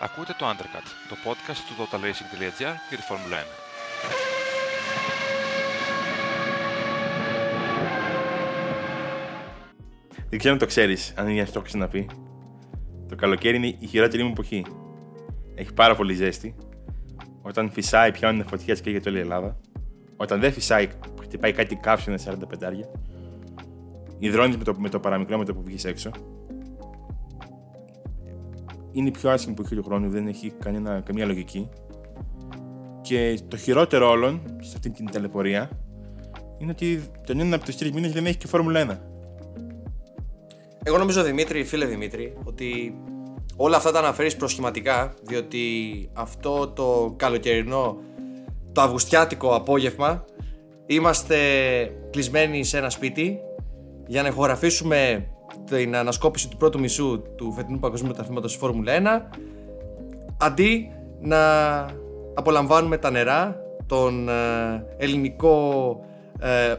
Ακούτε το Undercut, το podcast του totalracing.gr και τη Formula 1. Δεν ξέρω αν το ξέρεις, αν είναι αυτό να πει. Το καλοκαίρι είναι η χειρότερη μου εποχή. Έχει πάρα πολύ ζέστη. Όταν φυσάει, πιάνουν φωτιές και για όλη η Ελλάδα. Όταν δεν φυσάει, χτυπάει κάτι καύσινα 45άρια. Υδρώνεις με το παραμικρό με το που βγεις έξω. Είναι η πιο άσχημη εποχή του χρόνου, δεν έχει καμία λογική. Και το χειρότερο όλων σε αυτή την ταλαιπωρία είναι ότι τον έναν από τους τρεις μήνες δεν έχει και Φόρμουλα 1. Εγώ νομίζω, Δημήτρη, φίλε Δημήτρη, ότι όλα αυτά τα αναφέρεις προσχηματικά, διότι αυτό το καλοκαιρινό, το αυγουστιάτικο απόγευμα είμαστε κλεισμένοι σε ένα σπίτι για να ηχογραφήσουμε την ανασκόπηση του πρώτου μισού του φετινού παγκοσμίου πρωταθλήματος στη Φόρμουλα 1, αντί να απολαμβάνουμε τα νερά, τον ελληνικό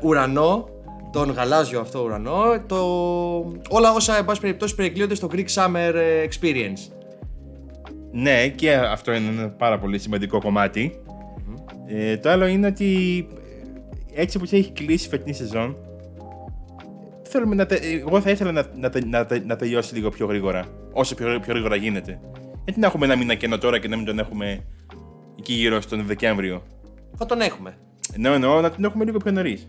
ουρανό, τον γαλάζιο αυτό ουρανό, όλα όσα εν πάση περιπτώσει περικλείονται στο Greek Summer Experience. Ναι, και αυτό είναι ένα πάρα πολύ σημαντικό κομμάτι. Το άλλο είναι ότι έτσι όπως έχει κλείσει η φετινή σεζόν, εγώ θα ήθελα να τελειώσει λίγο πιο γρήγορα. Όσο πιο γρήγορα γίνεται. Γιατί να έχουμε ένα μήνα κενό τώρα και να μην τον έχουμε εκεί γύρω στον Δεκέμβριο. Θα τον έχουμε. Ναι, να τον έχουμε λίγο πιο νωρίς.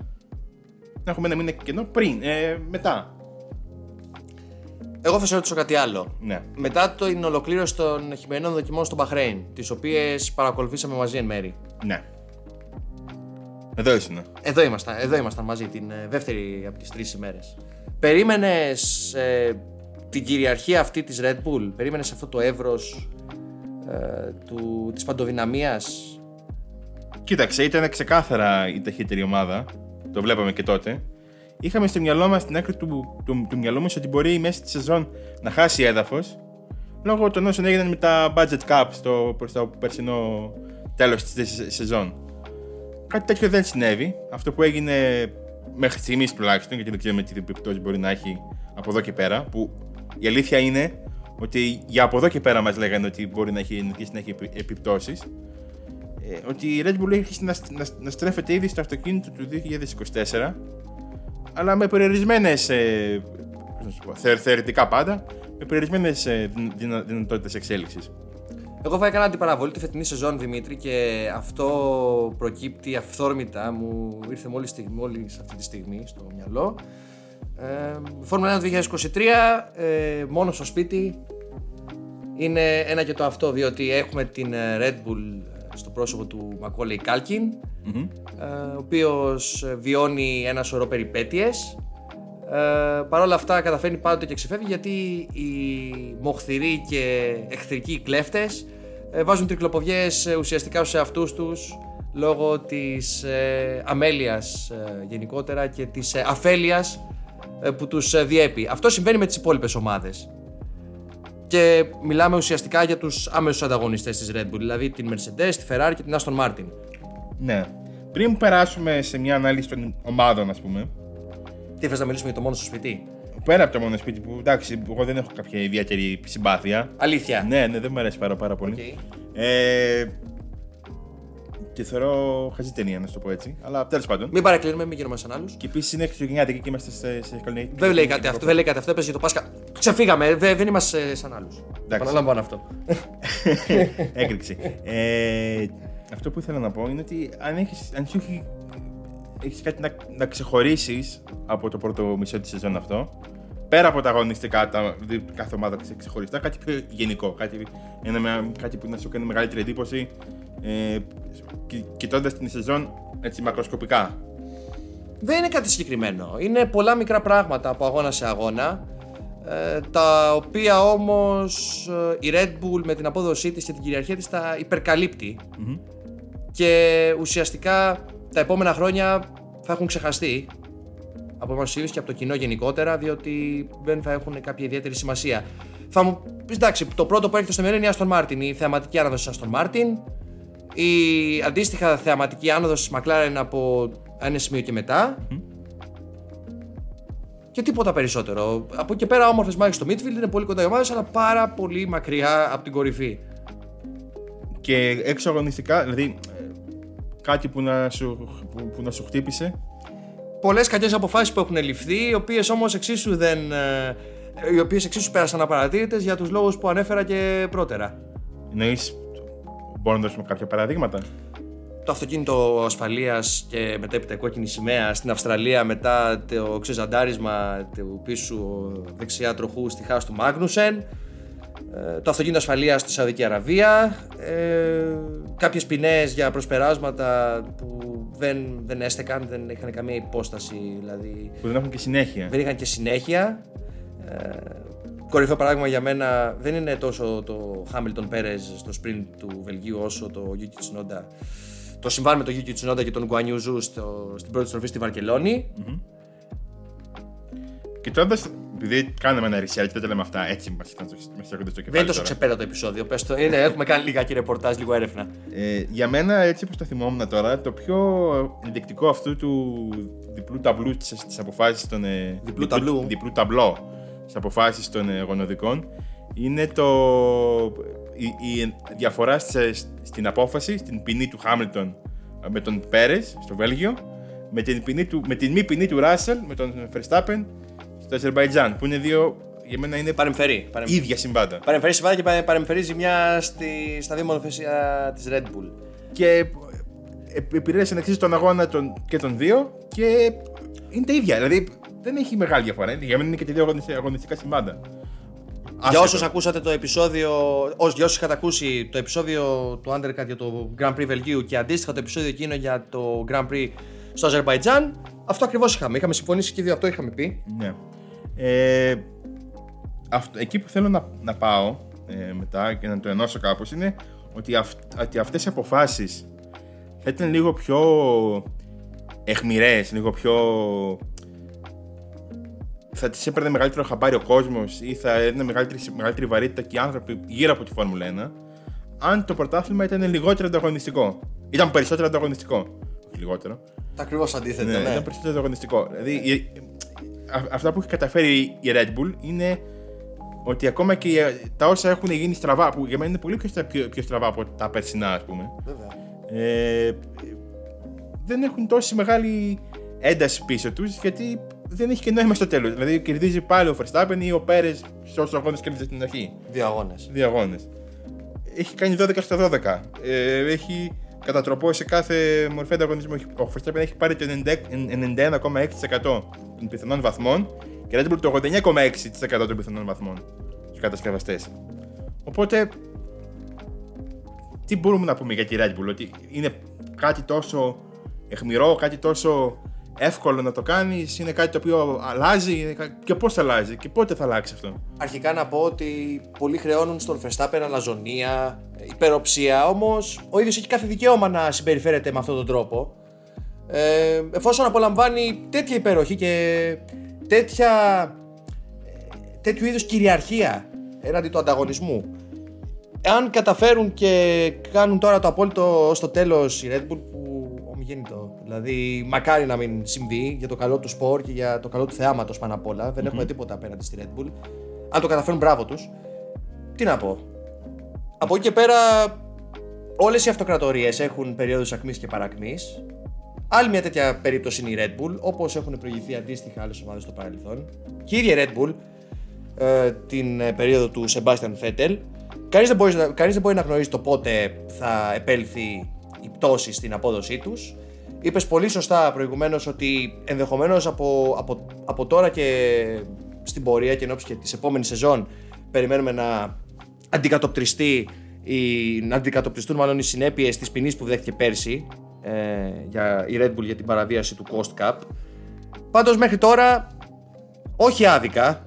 Να έχουμε ένα μήνα κενό πριν, μετά. Εγώ θα σε ρωτήσω κάτι άλλο. Ναι. Μετά την ολοκλήρωση των χειμερινών δοκιμών στο Μπαχρέιν, τις οποίες παρακολουθήσαμε μαζί εν μέρη. Ναι. Εδώ ήμασταν μαζί την δεύτερη από τις τρεις ημέρες. Περίμενες την κυριαρχία αυτή της Red Bull, περίμενες αυτό το εύρος της παντοδυναμίας? Κοίταξε, ήταν ξεκάθαρα η ταχύτερη ομάδα, το βλέπαμε και τότε. Είχαμε στο μυαλό μας, στην άκρη του μυαλού μας, ότι μπορεί η μέση της σεζόν να χάσει έδαφος λόγω των όσων έγιναν με τα budget cups προς το περσινό τέλος της σεζόν. Κάτι τέτοιο δεν συνέβη. Αυτό που έγινε μέχρι στιγμής τουλάχιστον, γιατί δεν ξέρουμε τι επιπτώσεις μπορεί να έχει από εδώ και πέρα, που η αλήθεια είναι ότι για από εδώ και πέρα μας λέγανε ότι μπορεί να έχει επιπτώσεις, ότι η Red Bull έχει να στρέφεται ήδη στο αυτοκίνητο του 2024, αλλά με περιορισμένες, θεωρητικά πάντα, με περιορισμένες δυνατότητες εξέλιξης. Εγώ θα έκανα αντιπαραβολή τη φετινή σεζόν, Δημήτρη, και αυτό προκύπτει αυθόρμητα, μου ήρθε μόλις αυτή τη στιγμή στο μυαλό. Φόρμουλα 1 2023, μόνο στο σπίτι, είναι ένα και το αυτό, διότι έχουμε την Red Bull στο πρόσωπο του Μακόλεϊ Κάλκιν, ο οποίος βιώνει ένα σωρό περιπέτειες. Παρ' όλα αυτά καταφέρνει πάντοτε και ξεφεύγει, γιατί οι μοχθηροί και εχθρικοί κλέφτες βάζουν τρικλοποδιές ουσιαστικά στους εαυτούς τους λόγω της αμέλειας γενικότερα και της αφέλειας που τους διέπει. Αυτό συμβαίνει με τις υπόλοιπες ομάδες. Και μιλάμε ουσιαστικά για τους άμεσους ανταγωνιστές της Red Bull, δηλαδή την Mercedes, τη Ferrari και την Aston Martin. Ναι. Πριν περάσουμε σε μια ανάλυση των ομάδων, ας πούμε, τι θες να μιλήσουμε για το μόνο στο σπίτι? Πέρα από το μόνο σπίτι, που εντάξει, εγώ δεν έχω κάποια ιδιαίτερη συμπάθεια. Αλήθεια. Ναι, δεν μου αρέσει πάρα πολύ. Okay. Και θεωρώ χαζή ταινία, να σου το πω έτσι. Αλλά τέλος πάντων. Μην παρακλίνουμε, μην γίνουμε σαν άλλους. Και επίσης είναι χριστουγεννιάτικη και είμαστε σε καλοκαιρινή. Δεν λέει κάτι αυτό, έπαιζε για το Πάσχα. Ξεφύγαμε, δεν είμαστε σαν άλλους. Παραλαμβάνω αυτό. Έκρηξη. Αυτό που ήθελα να πω είναι ότι αν σου έχεις κάτι να ξεχωρίσεις από το πρώτο μισό της σεζόν αυτό, πέρα από τα αγωνιστικά, κάθε ομάδα ξεχωριστά, κάτι πιο γενικό, κάτι που να σου κάνει μεγαλύτερη εντύπωση, κοιτώντας την σεζόν έτσι μακροσκοπικά. Δεν είναι κάτι συγκεκριμένο, είναι πολλά μικρά πράγματα από αγώνα σε αγώνα, τα οποία όμως η Red Bull με την απόδοσή της και την κυριαρχία της τα υπερκαλύπτει, και ουσιαστικά τα επόμενα χρόνια θα έχουν ξεχαστεί από εμάς και από το κοινό γενικότερα, διότι δεν θα έχουν κάποια ιδιαίτερη σημασία. Θα μου πεις, εντάξει, το πρώτο που έρχεται στο μυαλό είναι η Aston Martin, η θεαματική άνοδος της Aston Martin, η αντίστοιχα θεαματική άνοδος της McLaren από ένα σημείο και μετά, και τίποτα περισσότερο. Από εκεί πέρα, όμορφες μάχες στο midfield, είναι πολύ κοντά οι ομάδες, αλλά πάρα πολύ μακριά από την κορυφή. και έξω αγωνιστικά, δηλαδή κάτι που να σου χτύπησε. Πολλές κακές αποφάσεις που έχουν ληφθεί, οι οποίες όμως εξίσου πέρασαν απαρατήρητες για τους λόγους που ανέφερα και πρώτερα. Εννοείς, μπορούμε να δώσουμε κάποια παραδείγματα? Το αυτοκίνητο ασφαλείας και μετέπειτα κόκκινη σημαία στην Αυστραλία μετά το ξεζαντάρισμα του πίσω δεξιά τροχού στη Χάς του Μάγνουσεν. Το αυτοκίνητο ασφαλείας στη Σαουδική Αραβία. Κάποιες ποινές για προσπεράσματα που δεν έστεκαν, δεν είχαν καμία υπόσταση. Δηλαδή, που δεν έχουν και συνέχεια. Δεν είχαν και συνέχεια. Κορυφαίο παράδειγμα για μένα δεν είναι τόσο το Hamilton Pérez στο sprint του Βελγίου όσο το Yuki Tsunoda. Το συμβάν με το Yuki Tsunoda και τον Guanyu Zhou στην πρώτη στροφή στη Βαρκελόνη. Mm-hmm. Κοιτώντας, επειδή κάναμε ένα ρησιάρι και δεν τα λέμε αυτά, έτσι μας έρχονται στο κεφάλι. Δεν είναι τόσο ξεπέρατο επεισόδιο. Πες το, είναι, έχουμε κάνει λιγάκι ρεπορτάζ, λίγο έρευνα. Για μένα, έτσι όπως το θυμόμουν τώρα, το πιο ενδεικτικό αυτού του διπλού ταμπλού στις αποφάσεις των. Διπλού ταμπλό στις αποφάσεις των γονοδικών είναι η διαφορά στην απόφαση, στην ποινή του Χάμιλτον με τον Πέρες στο Βέλγιο, με την μη ποινή του Ράσελ με τον Verstappen στο Αζερμπαϊτζάν, που είναι δύο, για μένα είναι ίδια συμβάντα. Παρεμφερή συμβάντα και παρεμφερή ζημιά στα δύο μονοθεσία της Red Bull. Και επηρέασε να εξής τον αγώνα και των δύο και είναι τα ίδια. Δηλαδή δεν έχει μεγάλη διαφορά. Για μένα είναι και τα δύο αγωνιστικά συμβάντα. Για όσους ακούσατε το επεισόδιο, για όσους είχατε ακούσει το επεισόδιο του Undercut για το Grand Prix Βελγίου και αντίστοιχα το επεισόδιο εκείνο για το Grand Prix στο Αζερμπαϊτζάν, αυτό ακριβώς είχαμε συμφωνήσει και δύο, αυτό είχαμε πει. Ναι. Εκεί που θέλω να πάω μετά και να το ενώσω κάπως είναι ότι αυτές οι αποφάσεις θα ήταν λίγο πιο αιχμηρές, λίγο πιο. Θα τις έπαιρνε μεγαλύτερο χαμπάρι ο κόσμος ή θα έδινε μεγαλύτερη βαρύτητα και οι άνθρωποι γύρω από τη Φόρμουλα 1, αν το πρωτάθλημα ήταν λιγότερο ανταγωνιστικό. Ήταν περισσότερο ανταγωνιστικό. Λιγότερο. Ακριβώς αντίθετα. Ναι. Ήταν περισσότερο ανταγωνιστικό. Δηλαδή, αυτά που έχει καταφέρει η Red Bull είναι ότι ακόμα και τα όσα έχουν γίνει στραβά, που για μένα είναι πολύ πιο στραβά από τα περσινά, ας πούμε. Βέβαια. Δεν έχουν τόση μεγάλη ένταση πίσω τους, γιατί δεν έχει και νόημα στο τέλος. Δηλαδή, κερδίζει πάλι ο Verstappen ή ο Pérez σε όσους αγώνες κέρδισε στην αρχή. Δύο αγώνες. Έχει κάνει 12/12. Έχει κατατροπώσει σε κάθε μορφή ανταγωνισμού. Ο Verstappen έχει πάρει το 91,6% των πιθανών βαθμών και Red Bull το 89,6% των πιθανών βαθμών στους κατασκευαστές. Οπότε, τι μπορούμε να πούμε για τη Red Bull? Ότι είναι κάτι τόσο αιχμηρό, κάτι τόσο εύκολο να το κάνεις, είναι κάτι το οποίο αλλάζει και πώς θα αλλάζει και πότε θα αλλάξει αυτό? Αρχικά να πω ότι πολλοί χρεώνουν στον Verstappen αλαζονία, υπεροψία, όμως ο ίδιος έχει κάθε δικαίωμα να συμπεριφέρεται με αυτόν τον τρόπο, εφόσον απολαμβάνει τέτοια υπεροχή και τέτοιου είδους κυριαρχία έναντι του ανταγωνισμού. Αν καταφέρουν και κάνουν τώρα το απόλυτο στο τέλος η Red Bull, δηλαδή, μακάρι να μην συμβεί για το καλό του σπορ και για το καλό του θεάματος πάνω απ' όλα. Δεν έχουμε τίποτα απέναντι στη Red Bull. Αν το καταφέρουν, μπράβο τους. Τι να πω. Από εκεί και πέρα, όλες οι αυτοκρατορίες έχουν περίοδους ακμής και παρακμής. Άλλη μια τέτοια περίπτωση είναι η Red Bull, όπως έχουν προηγηθεί αντίστοιχα άλλες ομάδες στο παρελθόν. Και η ίδια Red Bull, την περίοδο του Sebastian Vettel, κανείς δεν μπορεί να γνωρίζει το πότε θα επέλθει η πτώση στην απόδοσή τους. Είπες πολύ σωστά προηγουμένως ότι ενδεχομένως από τώρα και στην πορεία και ενώπιση και της επόμενης σεζόν περιμένουμε να αντικατοπτριστούν οι συνέπειες της ποινής που δέχτηκε πέρσι για η Red Bull για την παραβίαση του Cost Cap. Πάντως μέχρι τώρα όχι άδικα,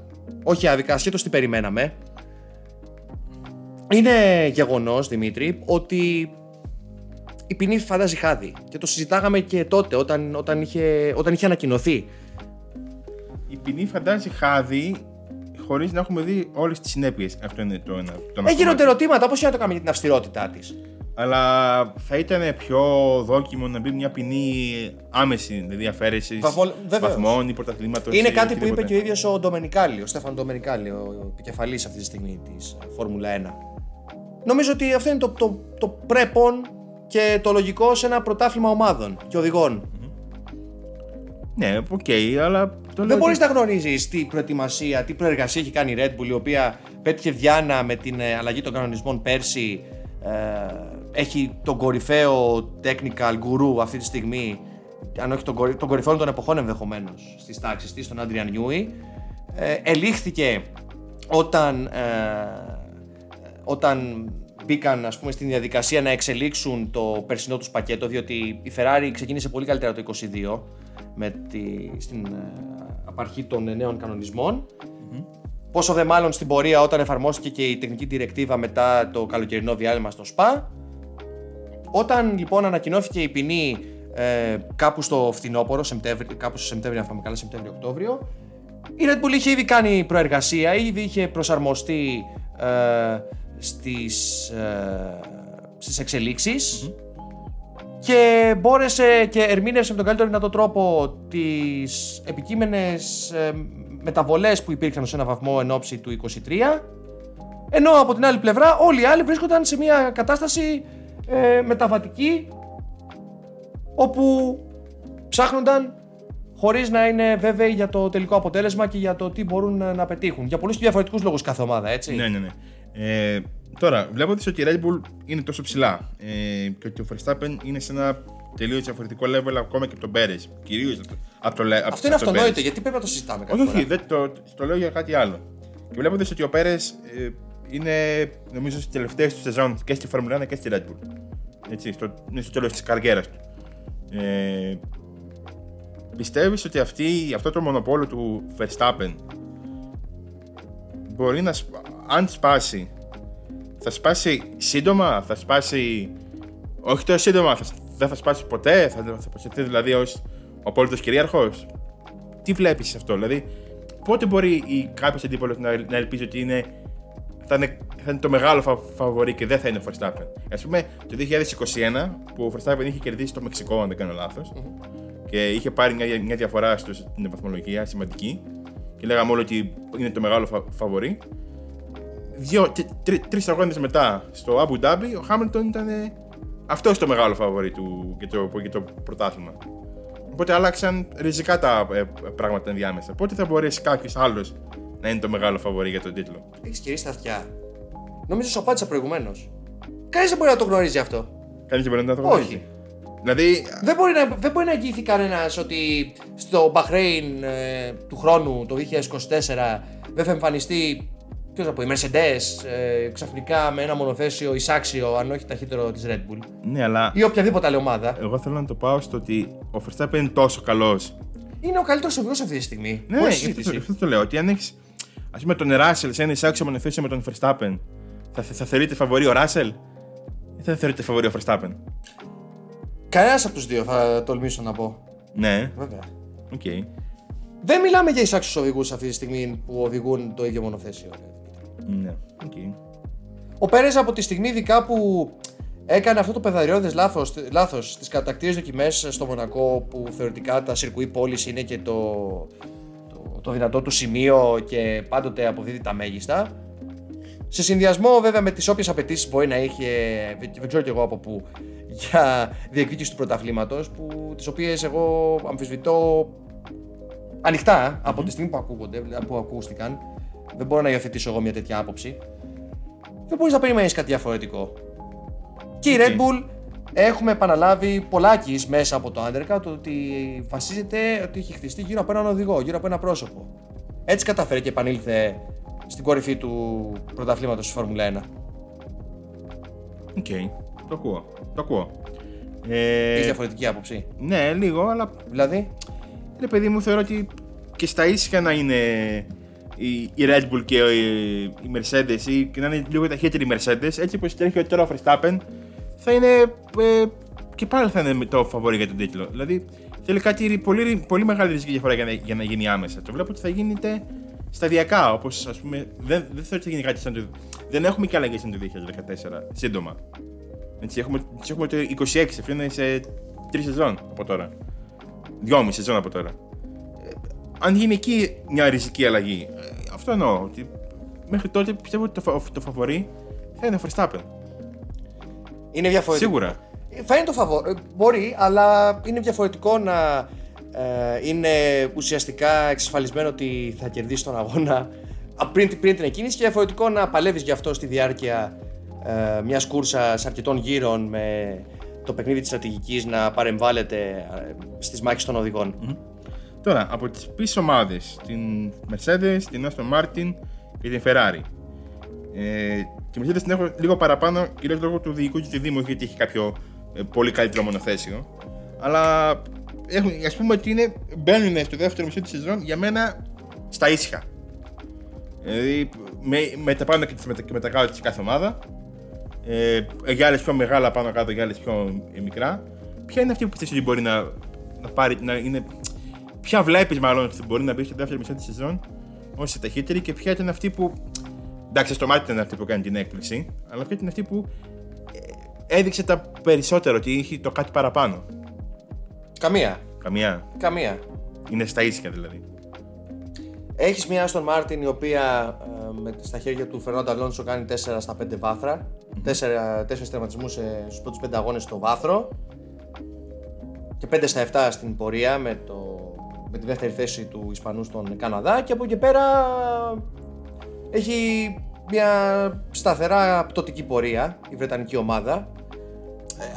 ασχέτως τι περιμέναμε. Είναι γεγονός, Δημήτρη, ότι η ποινή φαντάζει χάδι και το συζητάγαμε και τότε όταν είχε ανακοινωθεί. Η ποινή φαντάζει χάδι χωρίς να έχουμε δει όλες τις συνέπειες. Αυτό είναι το ένα. Γίνονται ερωτήματα, όπως και να το κάνουμε για την αυστηρότητά της. Αλλά θα ήταν πιο δόκιμο να μπει μια ποινή άμεση, δηλαδή αφαίρεσης βαθμών ή πρωταθλήματος. Είναι κάτι που είπε και ο ίδιος ο Στέφανο Ντομενικάλη, ο επικεφαλής αυτή τη στιγμή της Φόρμουλα 1. Νομίζω ότι αυτό είναι το πρέπον και το λογικό σε ένα πρωτάθλημα ομάδων και οδηγών. Ναι, οκ, αλλά. Δεν μπορείς να γνωρίζεις τι προετοιμασία, τι προεργασία έχει κάνει η Red Bull, η οποία πέτυχε διάνα με την αλλαγή των κανονισμών πέρσι. Έχει τον κορυφαίο technical guru αυτή τη στιγμή, αν όχι τον κορυφαίο των εποχών ενδεχομένως, στις τάξεις της, τον Adrian Newey. Ελήχθηκε όταν μπήκαν, ας πούμε, στην διαδικασία να εξελίξουν το περσινό τους πακέτο, διότι η Ferrari ξεκίνησε πολύ καλύτερα το 2022 στην απαρχή των νέων κανονισμών. Mm-hmm. Πόσο δε μάλλον στην πορεία όταν εφαρμόστηκε και η τεχνική διρεκτίβα μετά το καλοκαιρινό διάλειμμα στο ΣΠΑ. Όταν λοιπόν ανακοινώθηκε η ποινή κάπου στο φθινόπωρο, κάπου στο Σεπτέμβριο, αν πάμε καλά, Σεπτέμβριο-Οκτώβριο, η Red Bull είχε ήδη κάνει προεργασία, ήδη είχε προσαρμοστεί στις εξελίξεις. Mm-hmm. Και μπόρεσε και ερμήνευσε με τον καλύτερο δυνατό τρόπο τις επικείμενες μεταβολές που υπήρξαν σε έναν βαθμό εν ώψη του 2023, ενώ από την άλλη πλευρά όλοι οι άλλοι βρίσκονταν σε μια κατάσταση μεταβατική, όπου ψάχνονταν χωρίς να είναι βέβαιοι για το τελικό αποτέλεσμα και για το τι μπορούν να πετύχουν. Για πολλούς διαφορετικούς λόγους κάθε ομάδα, έτσι. Ναι. Τώρα, βλέποντας ότι η Red Bull είναι τόσο ψηλά και ότι ο Verstappen είναι σε ένα τελείως διαφορετικό level ακόμα και από τον Πέρες, κυρίως από τον Πέρες. Αυτό είναι αυτονόητο, γιατί πρέπει να το συζητάμε κάθε φορά. Όχι, το λέω για κάτι άλλο. Και βλέποντας ότι ο Πέρες είναι, νομίζω, στις τελευταίες του σεζόν και στη Formula 1 και στη Red Bull. Έτσι, είναι στο τέλος της καριέρας του. Πιστεύεις ότι αυτό το μονοπόλιο του Verstappen μπορεί να, αν σπάσει, θα σπάσει σύντομα, θα σπάσει. Όχι τόσο σύντομα, δεν θα σπάσει ποτέ, θα προσεχθεί δηλαδή ως ο απόλυτος κυρίαρχος. Τι βλέπεις σε αυτό, δηλαδή, πότε μπορεί κάποιος αντίπολος να ελπίζει ότι θα είναι το μεγάλο φαβορί και δεν θα είναι ο Verstappen? Ας πούμε, το 2021 που ο Verstappen είχε κερδίσει το Μεξικό, αν δεν κάνω λάθος, και είχε πάρει μια διαφορά στην βαθμολογία σημαντική, και λέγαμε όλοι ότι είναι το μεγάλο φαβορί. 2-3 αγώνες μετά στο Αμπου Ντάμπι, ο Χάμιλτον ήταν αυτός το μεγάλο φαβορί του για το πρωτάθλημα. Οπότε άλλαξαν ριζικά τα πράγματα ενδιάμεσα. Πότε θα μπορέσει κάποιος άλλος να είναι το μεγάλο φαβορί για τον τίτλο? Έχεις κερδίσει τα αυτιά. Νομίζω σου απάντησα προηγουμένως. Κανείς δεν μπορεί να το γνωρίζει αυτό. Κανείς δεν μπορεί να το γνωρίζει. Όχι. Δηλαδή, δεν μπορεί να εγγυηθεί κανένας ότι στο Μπαχρέιν του χρόνου, το 2024, δεν θα εμφανιστεί. Ποιος να πω, η Mercedes ξαφνικά με ένα μονοθέσιο εισάξιο, αν όχι ταχύτερο, της Red Bull. Ναι, αλλά. Ή οποιαδήποτε άλλη ομάδα. Εγώ θέλω να το πάω στο ότι ο Verstappen είναι τόσο καλός. Είναι ο καλύτερος οδηγός αυτή τη στιγμή. Ναι, αυτό το λέω. Ότι αν έχεις, ας πούμε, τον Russell σε ένα εισάξιο μονοθέσιο με τον Verstappen, θα θεωρείται φαβορί ο Russell ή θα θεωρείται φαβορί ο Verstappen? Κανένας από τους δύο, θα τολμήσω να πω. Ναι. Βέβαια. Okay. Δεν μιλάμε για εισάξιους οδηγούς αυτή τη στιγμή που οδηγούν το ίδιο μονοθέσιο. Ναι, okay. Ο Πέρες από τη στιγμή ειδικά που έκανε αυτό το παιδαριώδες λάθος στις κατακτήριες δοκιμές στο Μονακό, που θεωρητικά τα σιρκουί πόλης είναι και το δυνατό του σημείο και πάντοτε αποδίδει τα μέγιστα, σε συνδυασμό βέβαια με τις όποιες απαιτήσεις μπορεί να είχε, δεν ξέρω κι εγώ από πού, για διεκδίκηση του πρωταθλήματος, τις οποίες εγώ αμφισβητώ ανοιχτά από τη στιγμή που ακούστηκαν. Δεν μπορώ να υιοθετήσω εγώ μια τέτοια άποψη. Δεν μπορείς να περιμένεις κάτι διαφορετικό. Και η Red Bull, έχουμε επαναλάβει πολλάκις μέσα από το Undercut, ότι βασίζεται, ότι έχει χτιστεί γύρω από έναν οδηγό, γύρω από ένα πρόσωπο. Έτσι καταφέρει και επανήλθε στην κορυφή του πρωταθλήματος στη Φόρμουλα 1. Οκ, το ακούω. Έχεις διαφορετική άποψη? Ναι, λίγο, αλλά. Δηλαδή. Ρε παιδί μου, θεωρώ ότι και στα ίσια να είναι η Red Bull και η Mercedes, ή και να είναι λίγο ταχύτερη η Mercedes, έτσι όπως τρέχει τώρα ο Verstappen, θα είναι και πάλι θα είναι το φαβορί για τον τίτλο. Δηλαδή θέλει κάτι πολύ, πολύ μεγάλη ριζική διαφορά για να γίνει άμεσα. Το βλέπω ότι θα γίνεται σταδιακά, όπως, ας πούμε, δεν θεωρώ ότι θα γίνει κάτι σαν το. Δεν έχουμε και αλλαγές σαν το 2014, σύντομα. Έτσι, έχουμε το 26, είναι σε 3 σεζόν από τώρα. 2,5 σεζόν από τώρα. Αν γίνει εκεί μια ριζική αλλαγή, αυτό εννοώ, ότι μέχρι τότε πιστεύω ότι το φαβορί θα είναι ο Verstappen. Είναι διαφορετικό. Σίγουρα. Θα είναι το φαβόρο. Μπορεί, αλλά είναι διαφορετικό να είναι ουσιαστικά εξασφαλισμένο ότι θα κερδίσει τον αγώνα πριν την εκκίνηση και διαφορετικό να παλεύεις γι' αυτό στη διάρκεια μιας κούρσας αρκετών γύρων με το παιχνίδι της στρατηγικής να παρεμβάλλεται στις μάχες των οδηγών. Mm-hmm. Τώρα, από τις πίσω ομάδες, την Mercedes, την Aston Martin και την Ferrari. Τη Mercedes την έχω λίγο παραπάνω, κυρίως λόγω του διοικού και του Δήμου, γιατί έχει κάποιο πολύ καλύτερο μονοθέσιο. Αλλά ας πούμε ότι μπαίνουν στο δεύτερο μισό της σεζόν για μένα στα ίσια. Δηλαδή με τα πάνω και με τα κάτω της κάθε ομάδα. Για άλλες πιο μεγάλα πάνω κάτω, για άλλες πιο μικρά. Ποια είναι αυτή που πιστεύεις ότι μπορεί να πάρει, ποια βλέπεις μάλλον ότι μπορεί να μπει στο δεύτερο μισό της σεζόν ως η ταχύτερη και ποια ήταν αυτή που. Εντάξει, στο Μάρτιν ήταν αυτή που κάνει την έκπληξη, αλλά ποια ήταν αυτή που έδειξε τα περισσότερα, ότι είχε το κάτι παραπάνω. Καμία. Είναι στα ίσια δηλαδή. Έχεις μια Aston Martin η οποία στα χέρια του Φερνάντο Αλόνσο κάνει 4 στα 5 βάθρα. 4 τερματισμούς στους πρώτους 5 αγώνες στο βάθρο και 5 στα 7 στην πορεία με τη δεύτερη θέση του Ισπανού στον Καναδά και από εκεί πέρα έχει μια σταθερά πτωτική πορεία η Βρετανική ομάδα.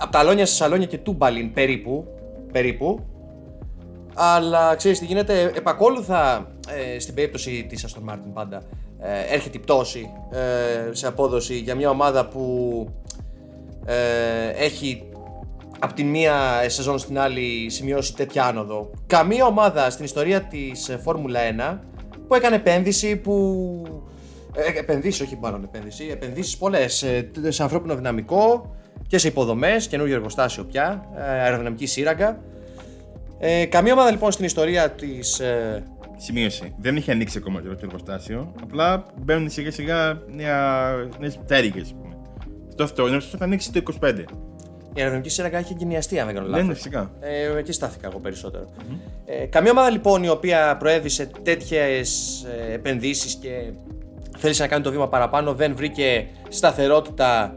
Από τα Αλόνια στη Σαλόνια και Τούμπαλιν περίπου. Αλλά ξέρεις τι γίνεται, επακόλουθα στην περίπτωση της Aston Martin πάντα έρχεται η πτώση σε απόδοση για μια ομάδα που έχει από τη μία σεζόν στην άλλη σημειώσει τέτοια άνοδο. Καμία ομάδα στην ιστορία της Φόρμουλα 1 που έκανε επένδυση που... επενδύσεις πολλές σε ανθρώπινο δυναμικό και σε υποδομές, καινούργιο εργοστάσιο πια, αεροδυναμική σύραγγα. Καμία ομάδα λοιπόν στην ιστορία της... Σημείωση. Δεν είχε ανοίξει ακόμα το εργοστάσιο, απλά μπαίνουν σιγά σιγά νέες πτέρυγες. Το εργοστάσιο θα ανοίξει το 25. Η αεροδυναμική σύραγγα είχε εγκαινιαστεί, αν δεν κάνω λάθος. Ναι, φυσικά. Εκεί στάθηκα εγώ περισσότερο. Mm-hmm. Καμία ομάδα λοιπόν η οποία προέβησε τέτοιες επενδύσεις και θέλησε να κάνει το βήμα παραπάνω δεν βρήκε σταθερότητα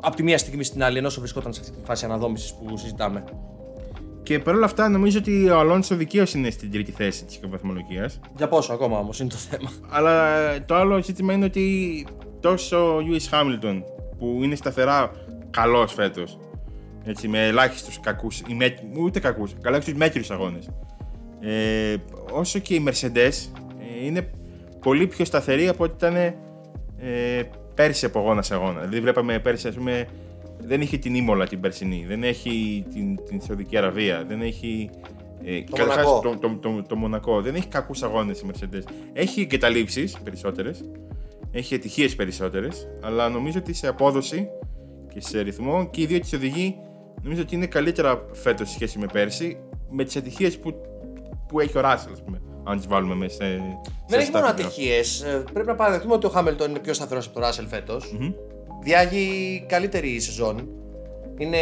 από τη μία στιγμή στην άλλη, ενώ βρισκόταν σε αυτή τη φάση αναδόμησης που συζητάμε. Και παρόλα αυτά, νομίζω ότι ο Αλόνσο δικαίως είναι στην τρίτη θέση της βαθμολογίας. Για πόσο ακόμα όμως είναι το θέμα. Αλλά το άλλο ζήτημα είναι ότι τόσο ο Lewis Hamilton που είναι σταθερά καλός φέτος, έτσι, με ελάχιστους κακούς, ούτε κακούς, ελάχιστους μέτριους αγώνες, όσο και οι Mercedes είναι πολύ πιο σταθεροί από ό,τι ήταν πέρσι από αγώνα σε αγώνα. Δηλαδή, βλέπαμε πέρσι, ας πούμε, δεν έχει την Ήμολα την περσινή, δεν έχει την Σαουδική Αραβία, δεν έχει το Μονακό, δεν έχει κακούς αγώνες οι Mercedes. Έχει εγκαταλείψεις περισσότερες, έχει ατυχίες περισσότερες, αλλά νομίζω ότι σε απόδοση και σε ρυθμό και οι δύο τις οδηγεί νομίζω ότι είναι καλύτερα φέτος σε σχέση με πέρσι, με τις ατυχίες που έχει ο Russell, ας πούμε, αν τις βάλουμε μέσα σε δεν έχει μόνο ατυχίες, πρέπει να παραδεχτούμε ότι ο Hamilton είναι πιο σταθερός από τον Russell φέτος. Mm-hmm. Διάγει καλύτερη σεζόν. Είναι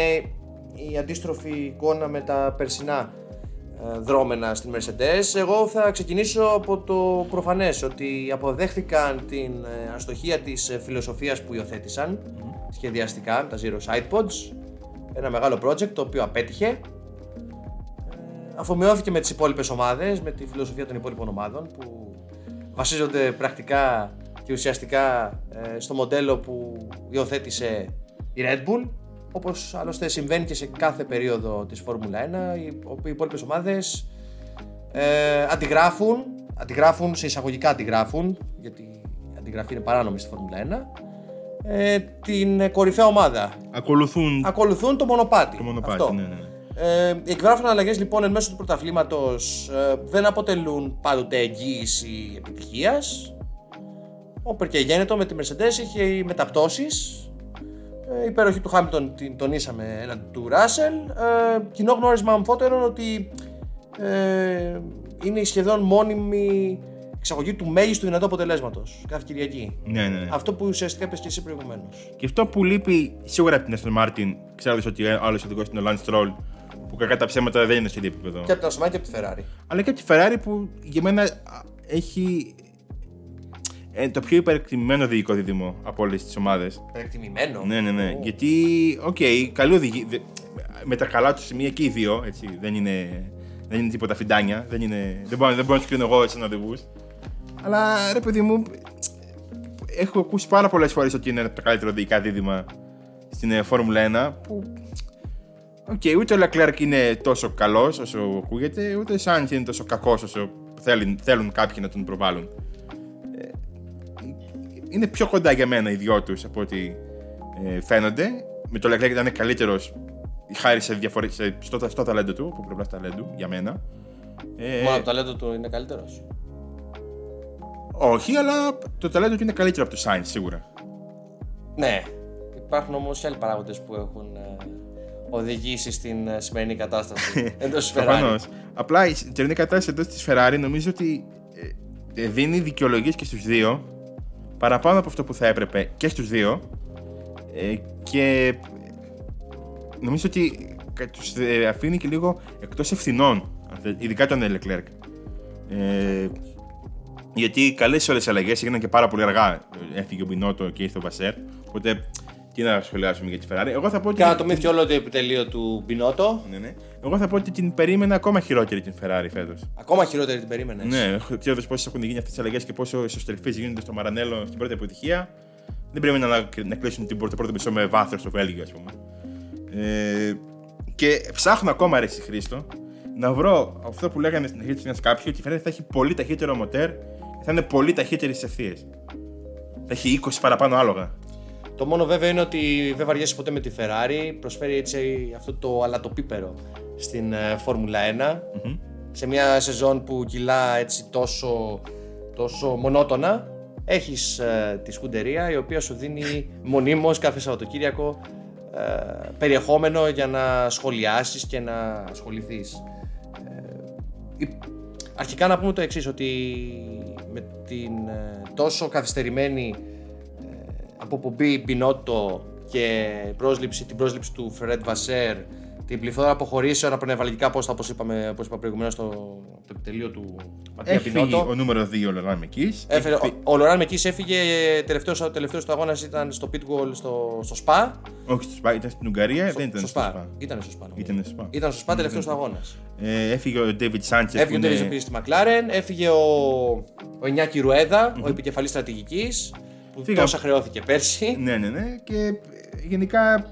η αντίστροφη εικόνα με τα περσινά δρόμενα στην Mercedes. Εγώ θα ξεκινήσω από το προφανές ότι αποδέχθηκαν την αστοχία της φιλοσοφίας που υιοθέτησαν σχεδιαστικά, τα Zero Side Pods, ένα μεγάλο project το οποίο απέτυχε. Αφομοιώθηκε με τις υπόλοιπες ομάδες, με τη φιλοσοφία των υπόλοιπων ομάδων που βασίζονται πρακτικά και ουσιαστικά στο μοντέλο που υιοθέτησε η Red Bull, όπως άλλωστε συμβαίνει και σε κάθε περίοδο της Φόρμουλα 1, οι υπόλοιπες ομάδες αντιγράφουν, σε εισαγωγικά αντιγράφουν, γιατί αντιγραφή είναι παράνομη στη Φόρμουλα 1, την κορυφαία ομάδα. Ακολουθούν το μονοπάτι. Αυτό. Ναι. Εκγράφουν αλλαγές λοιπόν εν μέσω του πρωταθλήματος, δεν αποτελούν πάντοτε εγγύηση επιτυχίας. Όπερ και γένετο με τη Mercedes είχε οι μεταπτώσεις, η υπέροχη του Hamilton την τονίσαμε έναντι του Russell, κοινό γνώρισμα αμφότερον ότι είναι η σχεδόν μόνιμη εξαγωγή του μέγιστου δυνατού αποτελέσματος κάθε Κυριακή. Ναι. Αυτό που ουσιαστικά είπες και εσύ προηγουμένως. Και αυτό που λείπει σίγουρα από την Aston Martin, ξέρεις ότι άλλος οδηγός είναι ο Lance Stroll, που κακά τα ψέματα δεν είναι στο ίδιο επίπεδο. Και από την Aston Martin και από τη Ferrari. Αλλά και από τη Ferrari που για μένα έχει. το πιο υπερεκτιμημένο διοικό δίδυμο από όλες τις ομάδες. Υπερεκτιμημένο. Ναι. Oh. Γιατί, οκ, καλή οδηγή. Με τα καλά του σημεία και οι δύο. Έτσι, δεν είναι τίποτα φιντάνια. Δεν μπορώ να του κρίνω εγώ σαν οδηγούς. Αλλά ρε παιδί μου, έχω ακούσει πάρα πολλές φορές ότι είναι το καλύτερο διοικά δίδυμα στην Φόρμουλα 1. Που ούτε ο Leclerc είναι τόσο καλός όσο ακούγεται, ούτε ο Sainz είναι τόσο κακός όσο θέλουν κάποιοι να τον προβάλλουν. Είναι πιο κοντά για μένα οι δυο τους από ό,τι φαίνονται. Με το Leclerc ήταν καλύτερος χάρη στο ταλέντο του, από πλευράς ταλέντου για μένα. Μόνο το ταλέντο του είναι καλύτερος. Όχι, αλλά το ταλέντο του είναι καλύτερο από το Sainz σίγουρα. Ναι, υπάρχουν όμως άλλοι παράγοντες που έχουν οδηγήσει στην σημερινή κατάσταση εντός της Ferrari. Απλά η σημερινή κατάσταση εντός της Ferrari νομίζω ότι δίνει δικαιολογίες και στους δύο παραπάνω από αυτό που θα έπρεπε και στους δύο, και νομίζω ότι τους αφήνει και λίγο εκτός ευθυνών, ειδικά τον Leclerc. Γιατί οι καλές όλες οι αλλαγές έγιναν και πάρα πολύ αργά. Έφυγε ο Μπινότο και ήρθε ο Βασέρ. Οπότε τι να σχολιάσουμε για τη Ferrari. Εγώ θα πω ότι. Κάνω το μύθι όλο το επιτελείο του Μπινότο. Ναι. Εγώ θα πω ότι την περίμενα ακόμα χειρότερη την Ferrari φέτος. Ακόμα χειρότερη την περίμενα. Ναι, ξέρω πόσες έχουν γίνει αυτές τις αλλαγές και πόσο εσωστρεφείς γίνονται στο Μαρανέλο στην πρώτη αποτυχία. Δεν περίμενα να κλείσουν το πρώτο μισό με βάθρο στο Βέλγιο, ας πούμε. Και ψάχνω ακόμα, αρέσει Χρήστο, να βρω αυτό που λέγανε στην αρχή τη μιας κάποιου, ότι η Ferrari θα έχει πολύ ταχύτερο μοτέρ. Θα είναι πολύ ταχύτερη στις ευθείες. Θα έχει 20 παραπάνω άλογα. Το μόνο βέβαιο είναι ότι δεν βαριέσαι ποτέ με τη Ferrari. Προσφέρει έτσι αυτό το αλατοπίπερο στην Φόρμουλα 1. Mm-hmm. Σε μια σεζόν που κυλά έτσι τόσο μονότονα, έχεις τη σκουντερία η οποία σου δίνει μονίμως κάθε Σαββατοκύριακο περιεχόμενο για να σχολιάσεις και να ασχοληθείς. Αρχικά να πούμε το εξής, ότι με την τόσο καθυστερημένη αποπομπή Binotto και την πρόσληψη του Fred Vasseur, την πληθώρα αποχωρήσεων από νευραλγικά πόστα, όπως είπα προηγουμένως, το επιτελείο του Ματία Binotto. Ο νούμερο 2 ο Laurent Mekis. Ο Laurent Mekis έφυγε, τελευταίος του αγώνας ήταν στο pitwall στο Spa. Όχι στο Spa, ήταν στην Ουγγαρία, δεν ήταν στο Spa. Ήταν στο Spa, τελευταίος του αγώνας. Έφυγε ο David Sanchez. Έφυγε ο David Sanchez στη McLaren, έφυγε ο Iñaki Rueda, ο επικεφαλής στρατηγικής, που τόσα χρεώθηκε πέρσι. Ναι, και γενικά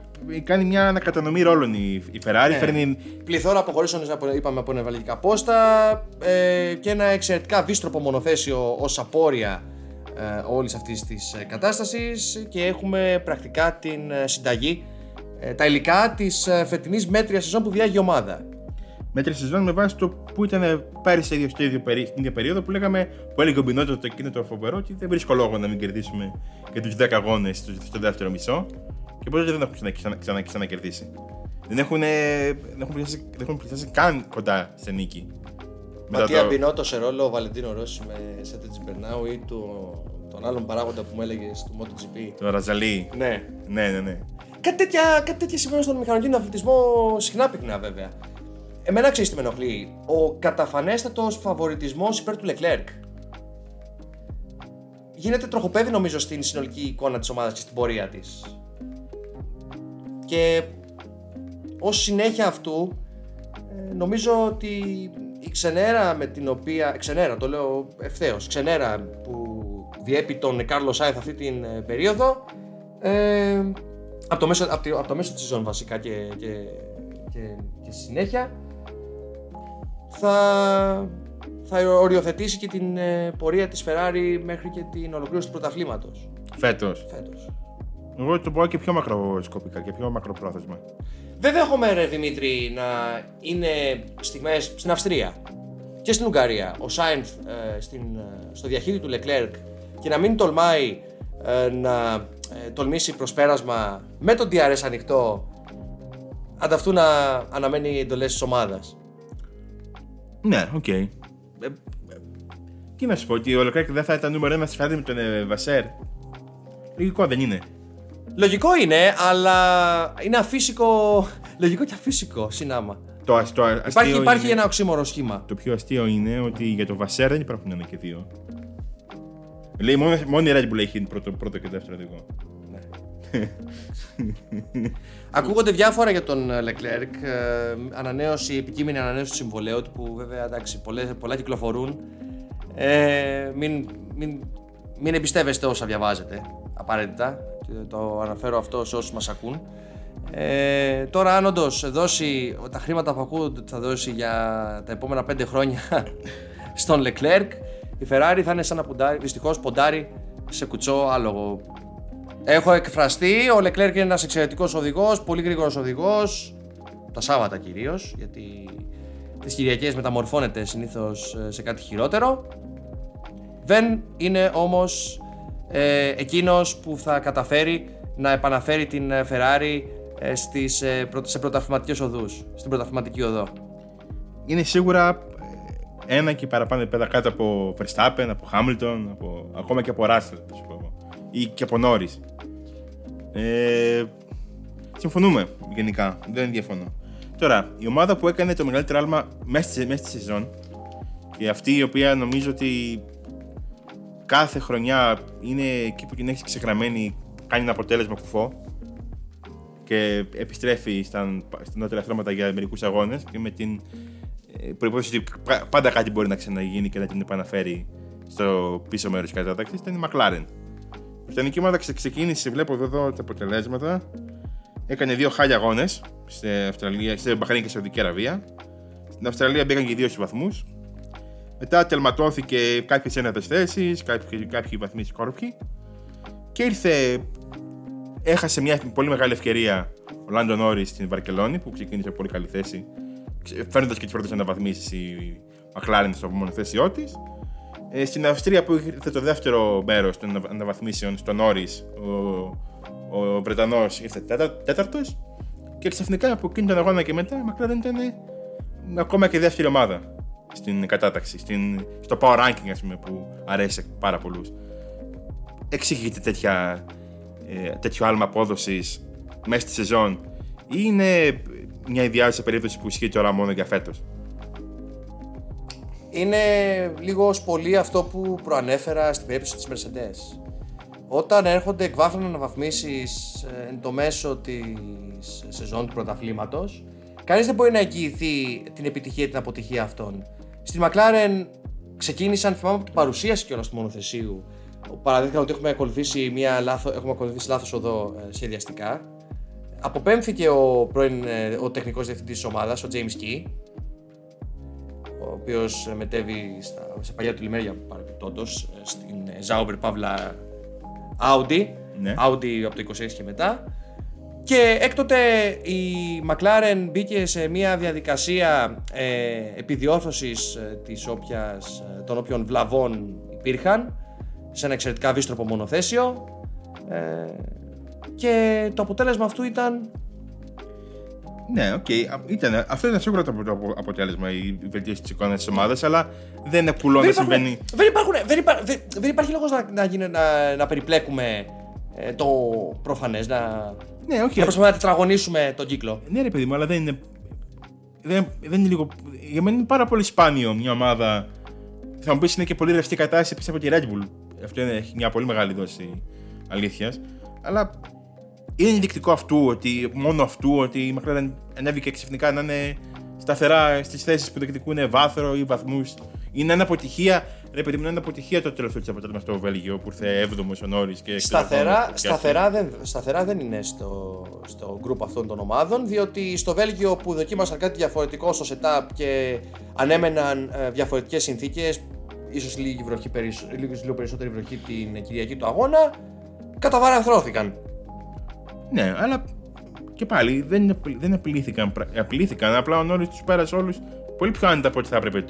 κάνει μια ανακατανομή ρόλων η Ferrari. Φέρνει πληθώρα αποχωρήσεων, είπαμε, από νευραλγικά πόστα, και ένα εξαιρετικά δύστροπο μονοθέσιο ως απόρρια όλης αυτής της κατάστασης, και έχουμε πρακτικά την συνταγή, τα υλικά της φετινής μέτρια σεζόν που διάγει η ομάδα. Μέτρια σεζόν με βάση το που ήταν πέρυσι στην ίδια περίοδο, που λέγαμε, που έλεγε ο Μπινότο το εκείνο το φοβερό, ότι δεν βρίσκω λόγο να μην κερδίσουμε και τους 10 αγώνες στο δεύτερο μισό. Και πολλοί δεν έχουν ξανακερδίσει. Δεν έχουν πλησιάσει καν κοντά σε νίκη. Ματία Μπινότο σε ρόλο ο Βαλεντίνο Ρώση σε τέτοις Μπερνάου, ή τον άλλον παράγοντα που μου έλεγε του MotoGP. Τον Ραζαλί. Ναι. Κάτι τέτοια συμβαίνουν στον μηχανοκίνητο αθλητισμό συχνά πυκνά, βέβαια. Εμένα ξέρεις τι με ενοχλεί. Ο καταφανέστατος φαβοριτισμός υπέρ του Leclerc. Γίνεται τροχοπέδι, νομίζω, στην συνολική εικόνα της ομάδας και στην πορεία της. Και ως συνέχεια αυτού, νομίζω ότι η ξενέρα με την οποία. Ξενέρα, το λέω ευθέως. Ξενέρα που διέπει τον Κάρλος Σάινθ αυτή την περίοδο. Από το μέσο της σεζόν βασικά και συνέχεια. Θα οριοθετήσει και την πορεία της Ferrari μέχρι και την ολοκλήρωση του πρωταθλήματος. Φέτος. Εγώ το πω και πιο μακροσκοπικά και πιο μακροπρόθεσμα. Βέβαια, έχουμε, ρε Δημήτρη, να είναι στιγμές στην Αυστρία και στην Ουγγαρία ο Sainz στο διαχείρι του Leclerc, και να μην τολμάει να τολμήσει προσπέρασμα με τον DRS ανοιχτό, ανταυτού να αναμένει εντολές της ομάδας. Ναι, οκ. Τι να σου πω, ότι ο Leclerc δεν θα ήταν νούμερο 1 στη Ferrari με τον Vasseur. Λογικό δεν είναι? Λογικό είναι, αλλά είναι αφύσικο. Λογικό και αφύσικο συνάμα. Υπάρχει ένα οξύμορο σχήμα. Το πιο αστείο είναι ότι για τον Vasseur δεν υπάρχουν ένα και δύο. Λέει μόνο η Red Bull έχει πρώτο και δεύτερο οδηγό. Ακούγονται διάφορα για τον Leclerc. Επικείμενη ανανέωση του συμβολαίου του, που βέβαια εντάξει, πολλά κυκλοφορούν. Μην εμπιστεύεστε όσα διαβάζετε απαραίτητα. Το αναφέρω αυτό σε όσους μας ακούν. Τώρα, αν όντως δώσει τα χρήματα που ακούγονται ότι θα δώσει για τα επόμενα 5 χρόνια στον Leclerc, η Ferrari θα είναι σαν να ποντάρει, δυστυχώς ποντάρει σε κουτσό άλογο. Έχω εκφραστεί, ο Leclerc είναι ένας εξαιρετικός οδηγός, πολύ γρήγορος οδηγός, τα Σάββατα κυρίως, γιατί τις Κυριακές μεταμορφώνεται συνήθως σε κάτι χειρότερο. Δεν είναι όμως εκείνος που θα καταφέρει να επαναφέρει την Ferrari σε πρωταθληματικές οδούς, στην πρωταθληματική οδό. Είναι σίγουρα ένα και παραπάνω πέρα κάτω από Verstappen, από Hamilton, ακόμα και από Russell, θα σου πω εγώ, ή και από Norris. Συμφωνούμε γενικά, δεν διαφωνώ. Τώρα, η ομάδα που έκανε το μεγαλύτερο άλμα μέσα στη σεζόν και αυτή η οποία νομίζω ότι κάθε χρονιά είναι εκεί που την έχει ξεγραμμένη, κάνει ένα αποτέλεσμα κουφό και επιστρέφει στα νότερα χρώματα για μερικούς αγώνες και με την προϋπόθεση ότι πάντα κάτι μπορεί να ξαναγίνει και να την επαναφέρει στο πίσω μέρος της κατάταξης, ήταν η McLaren. Η Βρετανική ομάδα ξεκίνησε, βλέπω εδώ τα αποτελέσματα, έκανε 2 χάλια αγώνες σε Μπαχρέιν και Σαουδική Αραβία. Στην Αυστραλία μπήκαν και 2 στους βαθμούς. Μετά τελματώθηκε κάποιες ένατες θέσεις, κάποιοι βαθμοί σκόρπιοι και έχασε μια πολύ μεγάλη ευκαιρία ο Λάντο Νόρις στην Βαρκελόνη που ξεκίνησε από πολύ καλή θέση, φέρνοντας και τις πρώτες αναβαθμίσεις η McLaren στο μονοθέσιό της. Στην Αυστρία που ήρθε το δεύτερο μέρος των αναβαθμίσεων στον Νόρις, ο Βρετανός ήρθε τέταρτος και ξαφνικά από εκείνη τον αγώνα και μετά η McLaren ήταν ακόμα και δεύτερη ομάδα στην κατάταξη, στο power ranking, ας πούμε, που αρέσει πάρα πολλούς. Εξηγείται τέτοιο άλμα απόδοσης μέσα στη σεζόν ή είναι μια ιδιάζουσα περίπτωση που ισχύει τώρα μόνο για φέτος? Είναι λίγο ως πολύ αυτό που προανέφερα στην περίπτωση της Mercedes. Όταν έρχονται εκβάφλων αναβαθμίσεις εν το μέσο της σεζόν του πρωταθλήματος, κανείς δεν μπορεί να εγγυηθεί την επιτυχία ή την αποτυχία αυτών. Στην McLaren ξεκίνησαν, θυμάμαι, από την παρουσίαση κιόλας του μονοθεσίου. Παραδείχθηκαν ότι έχουμε ακολουθήσει λάθος οδό σχεδιαστικά. Αποπέμφθηκε ο τεχνικός διευθυντής της ομάδας, ο James Key, ο οποίος μετέβη σε παλιά του λιμέρια παρεπιπτόντως, στην Zhou παύλα Audi, ναι. Audi από το 26 και μετά. Και έκτοτε η McLaren μπήκε σε μια διαδικασία επιδιόρθωσης των όποιων βλαβών υπήρχαν σε ένα εξαιρετικά δύστροπο μονοθέσιο και το αποτέλεσμα αυτού ήταν... Ναι, αυτό ήταν σίγουρα το αποτέλεσμα, η βελτίωση της εικόνας της ομάδας, αλλά δεν εκπουλώ να συμβαίνει. Δεν υπάρχει λόγος να περιπλέκουμε το προφανές, ναι, okay. Να προσπαθούμε να τετραγωνίσουμε τον κύκλο. Ναι, ρε παιδί μου, αλλά δεν είναι λίγο. Για μένα είναι πάρα πολύ σπάνιο μια ομάδα. Θα μου πει είναι και πολύ ρευστή κατάσταση πίσω από τη Red Bull. Αυτό έχει μια πολύ μεγάλη δόση αλήθειας. Αλλά είναι ενδεικτικό ότι η McLaren ανέβηκε ξαφνικά να είναι σταθερά στις θέσεις που διεκδικούν βάθρο ή βαθμούς. Είναι ένα αποτυχία. Ρε παιδί μου, είναι αποτυχία το τελευταίο της αποτέλεσμα στο Βέλγιο που ήρθε 7ος ο Νόρις και σταθερά δεν είναι στο group αυτών των ομάδων, διότι στο Βέλγιο που δοκίμασαν κάτι διαφορετικό στο setup και ανέμεναν διαφορετικές συνθήκες, ίσως λίγο περισσότερη βροχή την Κυριακή του αγώνα, καταβαραθρώθηκαν. Ναι, αλλά και πάλι δεν απειλήθηκαν, απλά ο Νόρις τους πέρασε όλους πολύ πιο άνετα από ό,τι θα έπρεπε.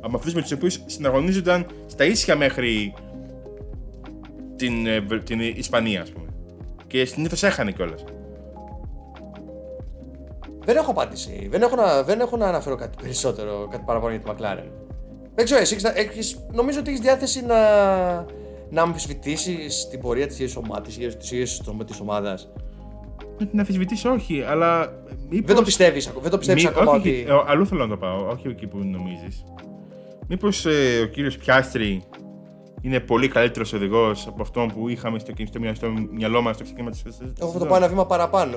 Από αυτούς με τους οποίους συναγωνίζονταν στα ίσια μέχρι την Ισπανία, ας πούμε. Και συνήθως έχανε κιόλας. Δεν έχω απάντηση. Δεν έχω να αναφέρω κάτι περισσότερο, κάτι παραπάνω για τη McLaren. Δεν ξέρω, εσύ νομίζω ότι έχεις διάθεση να αμφισβητήσεις την πορεία της ομάδας. Να την αμφισβητήσω, όχι, αλλά. Μήπως... Δεν το πιστεύεις ακόμα ότι. Αλλού θέλω να το πάω, όχι εκεί που νομίζεις. Μήπως ο κύριος Πιάστρη είναι πολύ καλύτερος οδηγός από αυτόν που είχαμε στο μυαλό μας στο ξεκίνημα της σεζόν. Εγώ θα το πάω ένα βήμα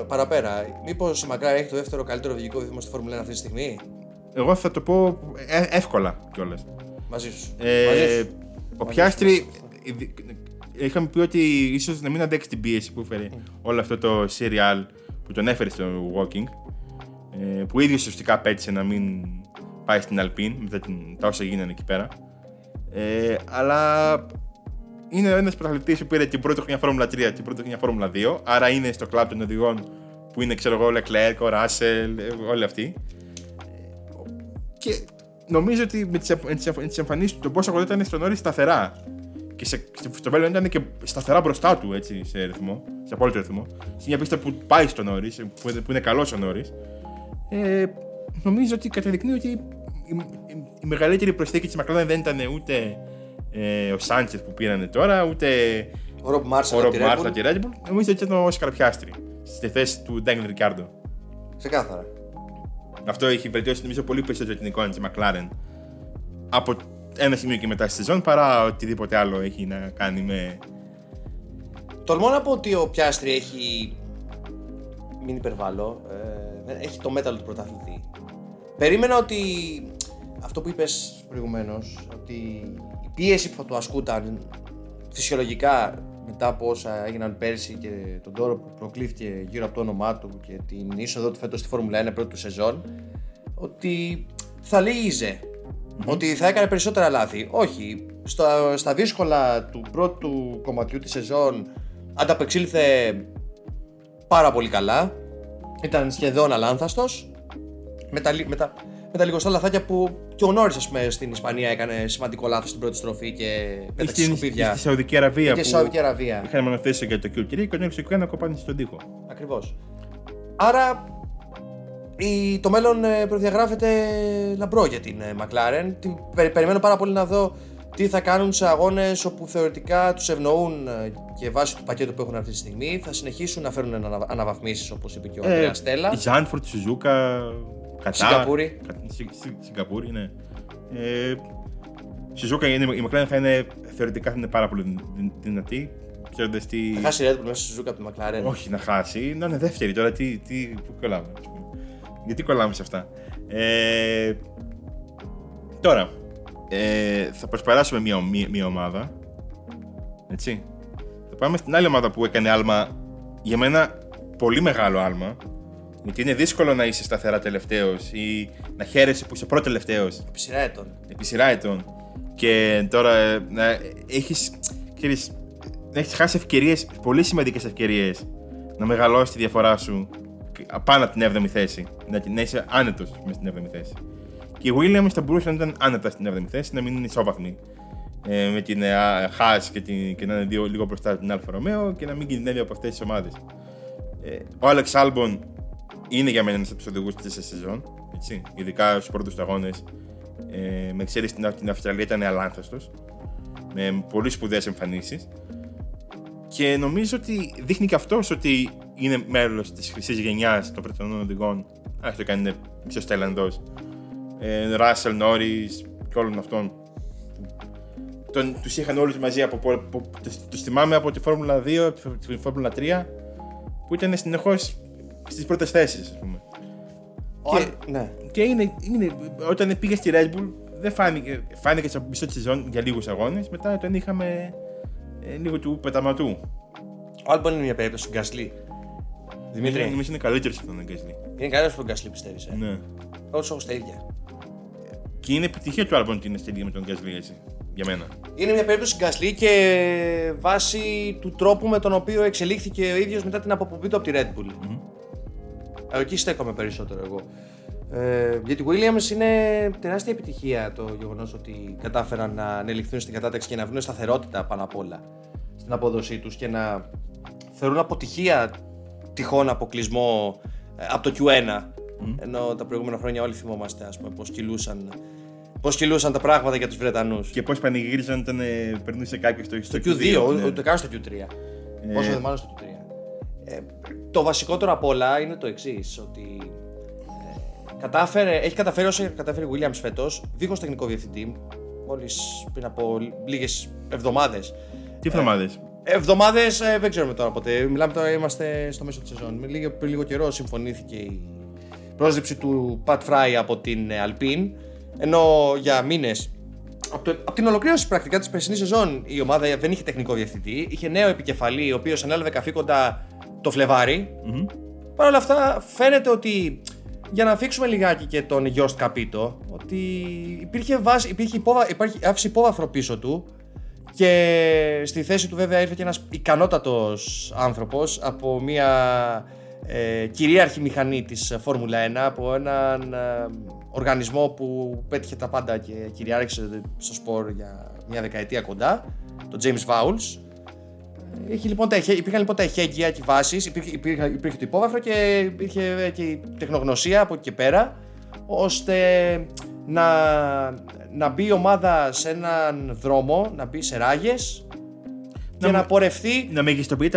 παραπέρα. Μήπως η McLaren έχει το δεύτερο καλύτερο οδηγικό βήμα στη Formula 1 αυτή τη στιγμή? Εγώ θα το πω εύκολα κιόλας. Μαζί σου. Ο Πιάστρι, είχαμε πει ότι ίσως να μην αντέξει την πίεση που έφερε όλο αυτό το serial που τον έφερε στο Walking, που ίδιος ουσιαστικά πέτυχε να μην πάει στην Alpine μετά τα όσα γίνανε εκεί πέρα. Αλλά είναι ένας πρωταθλητής που πήρε την πρώτη χρονιά Φόρμουλα 3 και την πρώτη χρονιά Φόρμουλα 2, άρα είναι στο κλαμπ των οδηγών που είναι, ξέρω εγώ, ο Leclerc, ο Russell, όλοι αυτοί. Και νομίζω ότι με τις εμφανίσεις του, τον πόσο κοντά ήταν στον Norris σταθερά. Και στο Belgium ήταν και σταθερά μπροστά του, έτσι, σε ρυθμό, σε απόλυτο ρυθμό. Σε μια πίστα που πάει στον Norris, που είναι καλός ο Norris. Νομίζω ότι καταδεικνύει ότι η μεγαλύτερη προσθήκη της McLaren δεν ήταν ούτε ο Σάντσες που πήρανε τώρα, ούτε ο Ρομπ Μάρσαλ από τη Red Bull. Νομίζω ότι ήταν ο Όσκαρ Πιάστρι στη θέση του Ντάνιελ Ρικάρντο. Ξεκάθαρα. Αυτό έχει βελτιώσει νομίζω πολύ περισσότερο την εικόνα της McLaren από ένα σημείο και μετά στη σεζόν παρά οτιδήποτε άλλο έχει να κάνει με. Τολμώ να πω ότι ο Πιάστρι έχει. Μην υπερβάλλω. Έχει το μέταλλο του πρωταθλητή. Περίμενα ότι αυτό που είπες προηγουμένως, ότι η πίεση που θα του ασκούταν φυσιολογικά μετά από όσα έγιναν πέρσι και τον τόρο που προκλήθηκε γύρω από το όνομά του και την είσοδο του φέτος στη Φόρμουλα 1 πρώτη του σεζόν, ότι θα λύγιζε, ότι θα έκανε περισσότερα λάθη. Όχι, στα δύσκολα του πρώτου κομματιού της σεζόν ανταπεξήλθε πάρα πολύ καλά, ήταν σχεδόν αλάνθαστος. Με τα λιγοστά λαθάκια που και ο Norris, ας πούμε, στην Ισπανία έκανε σημαντικό λάθος στην πρώτη στροφή και πέταξε σκουπίδια. Στη Σαουδική Αραβία. Και στη Σαουδική Αραβία. Είχαν μονοθέσει για το Q3 και ο Norris έκανε κοπάνι στον τοίχο. Ακριβώς. Άρα το μέλλον προδιαγράφεται λαμπρό για την McLaren. Περιμένω πάρα πολύ να δω τι θα κάνουν σε αγώνες όπου θεωρητικά τους ευνοούν και βάσει του πακέτου που έχουν αυτή τη στιγμή. Θα συνεχίσουν να φέρουν αναβαθμίσεις, όπως είπε και ο Ανδρέα Στέλλα. Ζάνφορντ, Σουζούκα. Σιγκαπούρη, ναι. Στη Ζούκα η Μακλάρεν θα είναι θεωρητικά θα είναι πάρα πολύ δυνατή. Ξέροντας τι. Θα χάσει η Red Bull μέσα στη Ζούκα από τη Μακλάρεν. Όχι να χάσει, να είναι δεύτερη τώρα. Πού κολλάμε, γιατί κολλάμε σε αυτά. Τώρα, θα προσπεράσουμε μία ομάδα. Έτσι. Θα πάμε στην άλλη ομάδα που έκανε άλμα. Για μένα, πολύ μεγάλο άλμα. Γιατί είναι δύσκολο να είσαι σταθερά τελευταίος ή να χαίρεσαι που είσαι προτελευταίος. Επί σειρά ετών. Και τώρα να έχεις χάσει ευκαιρίες, πολύ σημαντικές ευκαιρίες, να μεγαλώσεις τη διαφορά σου πάνω από την 7η θέση. Να είσαι άνετος μες στην 7η θέση. Και οι Williams θα μπορούσαν να ήταν άνετα στην 7η θέση, να μην είναι ισόβαθμοι. Με την Haas και να είναι λίγο μπροστά από την Alfa Romeo και να μην κινδυνεύει από αυτές τις ομάδες. Ο Alex Albon είναι για μένα ένας από τους οδηγούς της σεζόν, έτσι, ειδικά στους πρώτους αγώνες. Με ξέρεις την Αυστραλία ήταν αλάνθαστος, με πολύ σπουδαίες εμφανίσεις. Και νομίζω ότι δείχνει και αυτός ότι είναι μέλος της χρυσής γενιάς των Βρετανών οδηγών, άχι το κάνει πιο Ταϊλανδός. Russell, Norris και όλων αυτών. Τους είχαν όλους μαζί, τους θυμάμαι από τη Φόρμουλα 2, τη Φόρμουλα 3, που ήταν συνεχώς στις πρώτες θέσεις, ας πούμε. Και είναι, όταν πήγε στη Red Bull, δεν φάνηκε στο μισό της σεζόν για λίγους αγώνες. Μετά τον είχαμε λίγο του πεταματού. Ο Albon είναι μια περίπτωση του Gasly. Δημήτρη. Νομίζω είναι καλύτερος από τον Gasly. Είναι καλύτερος από τον Gasly, πιστεύεις? Ναι. Όλους έχουν στα ίδια. Και είναι επιτυχία του Albon ότι είναι στα ίδια με τον Gasly, έτσι. Για μένα. Είναι μια περίπτωση Gasly και βάσει του τρόπου με τον οποίο εξελίχθηκε ο ίδιος μετά την αποπομπή του από τη Red Bull. Εκεί στέκομαι περισσότερο εγώ. Γιατί η Williams είναι τεράστια επιτυχία το γεγονός ότι κατάφεραν να ανελιχθούν στην κατάταξη και να βρουν σταθερότητα πάνω απ' όλα στην απόδοσή τους και να θεωρούν αποτυχία τυχόν αποκλεισμό από το Q1. Ενώ τα προηγούμενα χρόνια όλοι θυμόμαστε, ας πούμε, πώς κυλούσαν τα πράγματα για τους Βρετανούς. Και πώς πανηγύριζαν όταν περνούσε κάποιος στο Q2, ναι. Ούτε καν στο Q3. Πόσο δε μάλλον στο Q3. Το βασικότερο απ' όλα είναι το εξής, ότι έχει καταφέρει όσο καταφέρει ο Williams φέτος, δίχως τεχνικό διευθυντή, μόλις πριν από λίγες εβδομάδες. Τι εβδομάδες? Εβδομάδες, δεν ξέρουμε τώρα ποτέ. Μιλάμε τώρα, είμαστε στο μέσο της σεζόν. Πριν λίγο καιρό συμφωνήθηκε η πρόσληψη του Pat Fry από την Alpine. Ενώ για μήνες, από την ολοκλήρωση πρακτικά της περσινής σεζόν, η ομάδα δεν είχε τεχνικό διευθυντή. Είχε νέο επικεφαλή, ο οποίος ανέλαβε καθήκοντα το Φλεβάρι. Mm-hmm. Παρ' όλα αυτά, φαίνεται ότι, για να αφήξουμε λιγάκι και τον Jost Capito, ότι άφησε υπόβαθρο πίσω του. Και στη θέση του βέβαια ήρθε και ένας ικανότατος άνθρωπος από μια κυρίαρχη μηχανή της Φόρμουλα 1, από έναν οργανισμό που πέτυχε τα πάντα και κυριάρχησε στο σπορ για μια δεκαετία κοντά, τον James Vowles. Υπήρχαν λοιπόν τα εχέγγυα και οι βάσεις, υπήρχε το υπόβαθρο και υπήρχε και η τεχνογνωσία από εκεί και πέρα, ώστε να μπει η ομάδα σε έναν δρόμο, να μπει σε ράγες και να πορευτεί. Να μεγιστοποιεί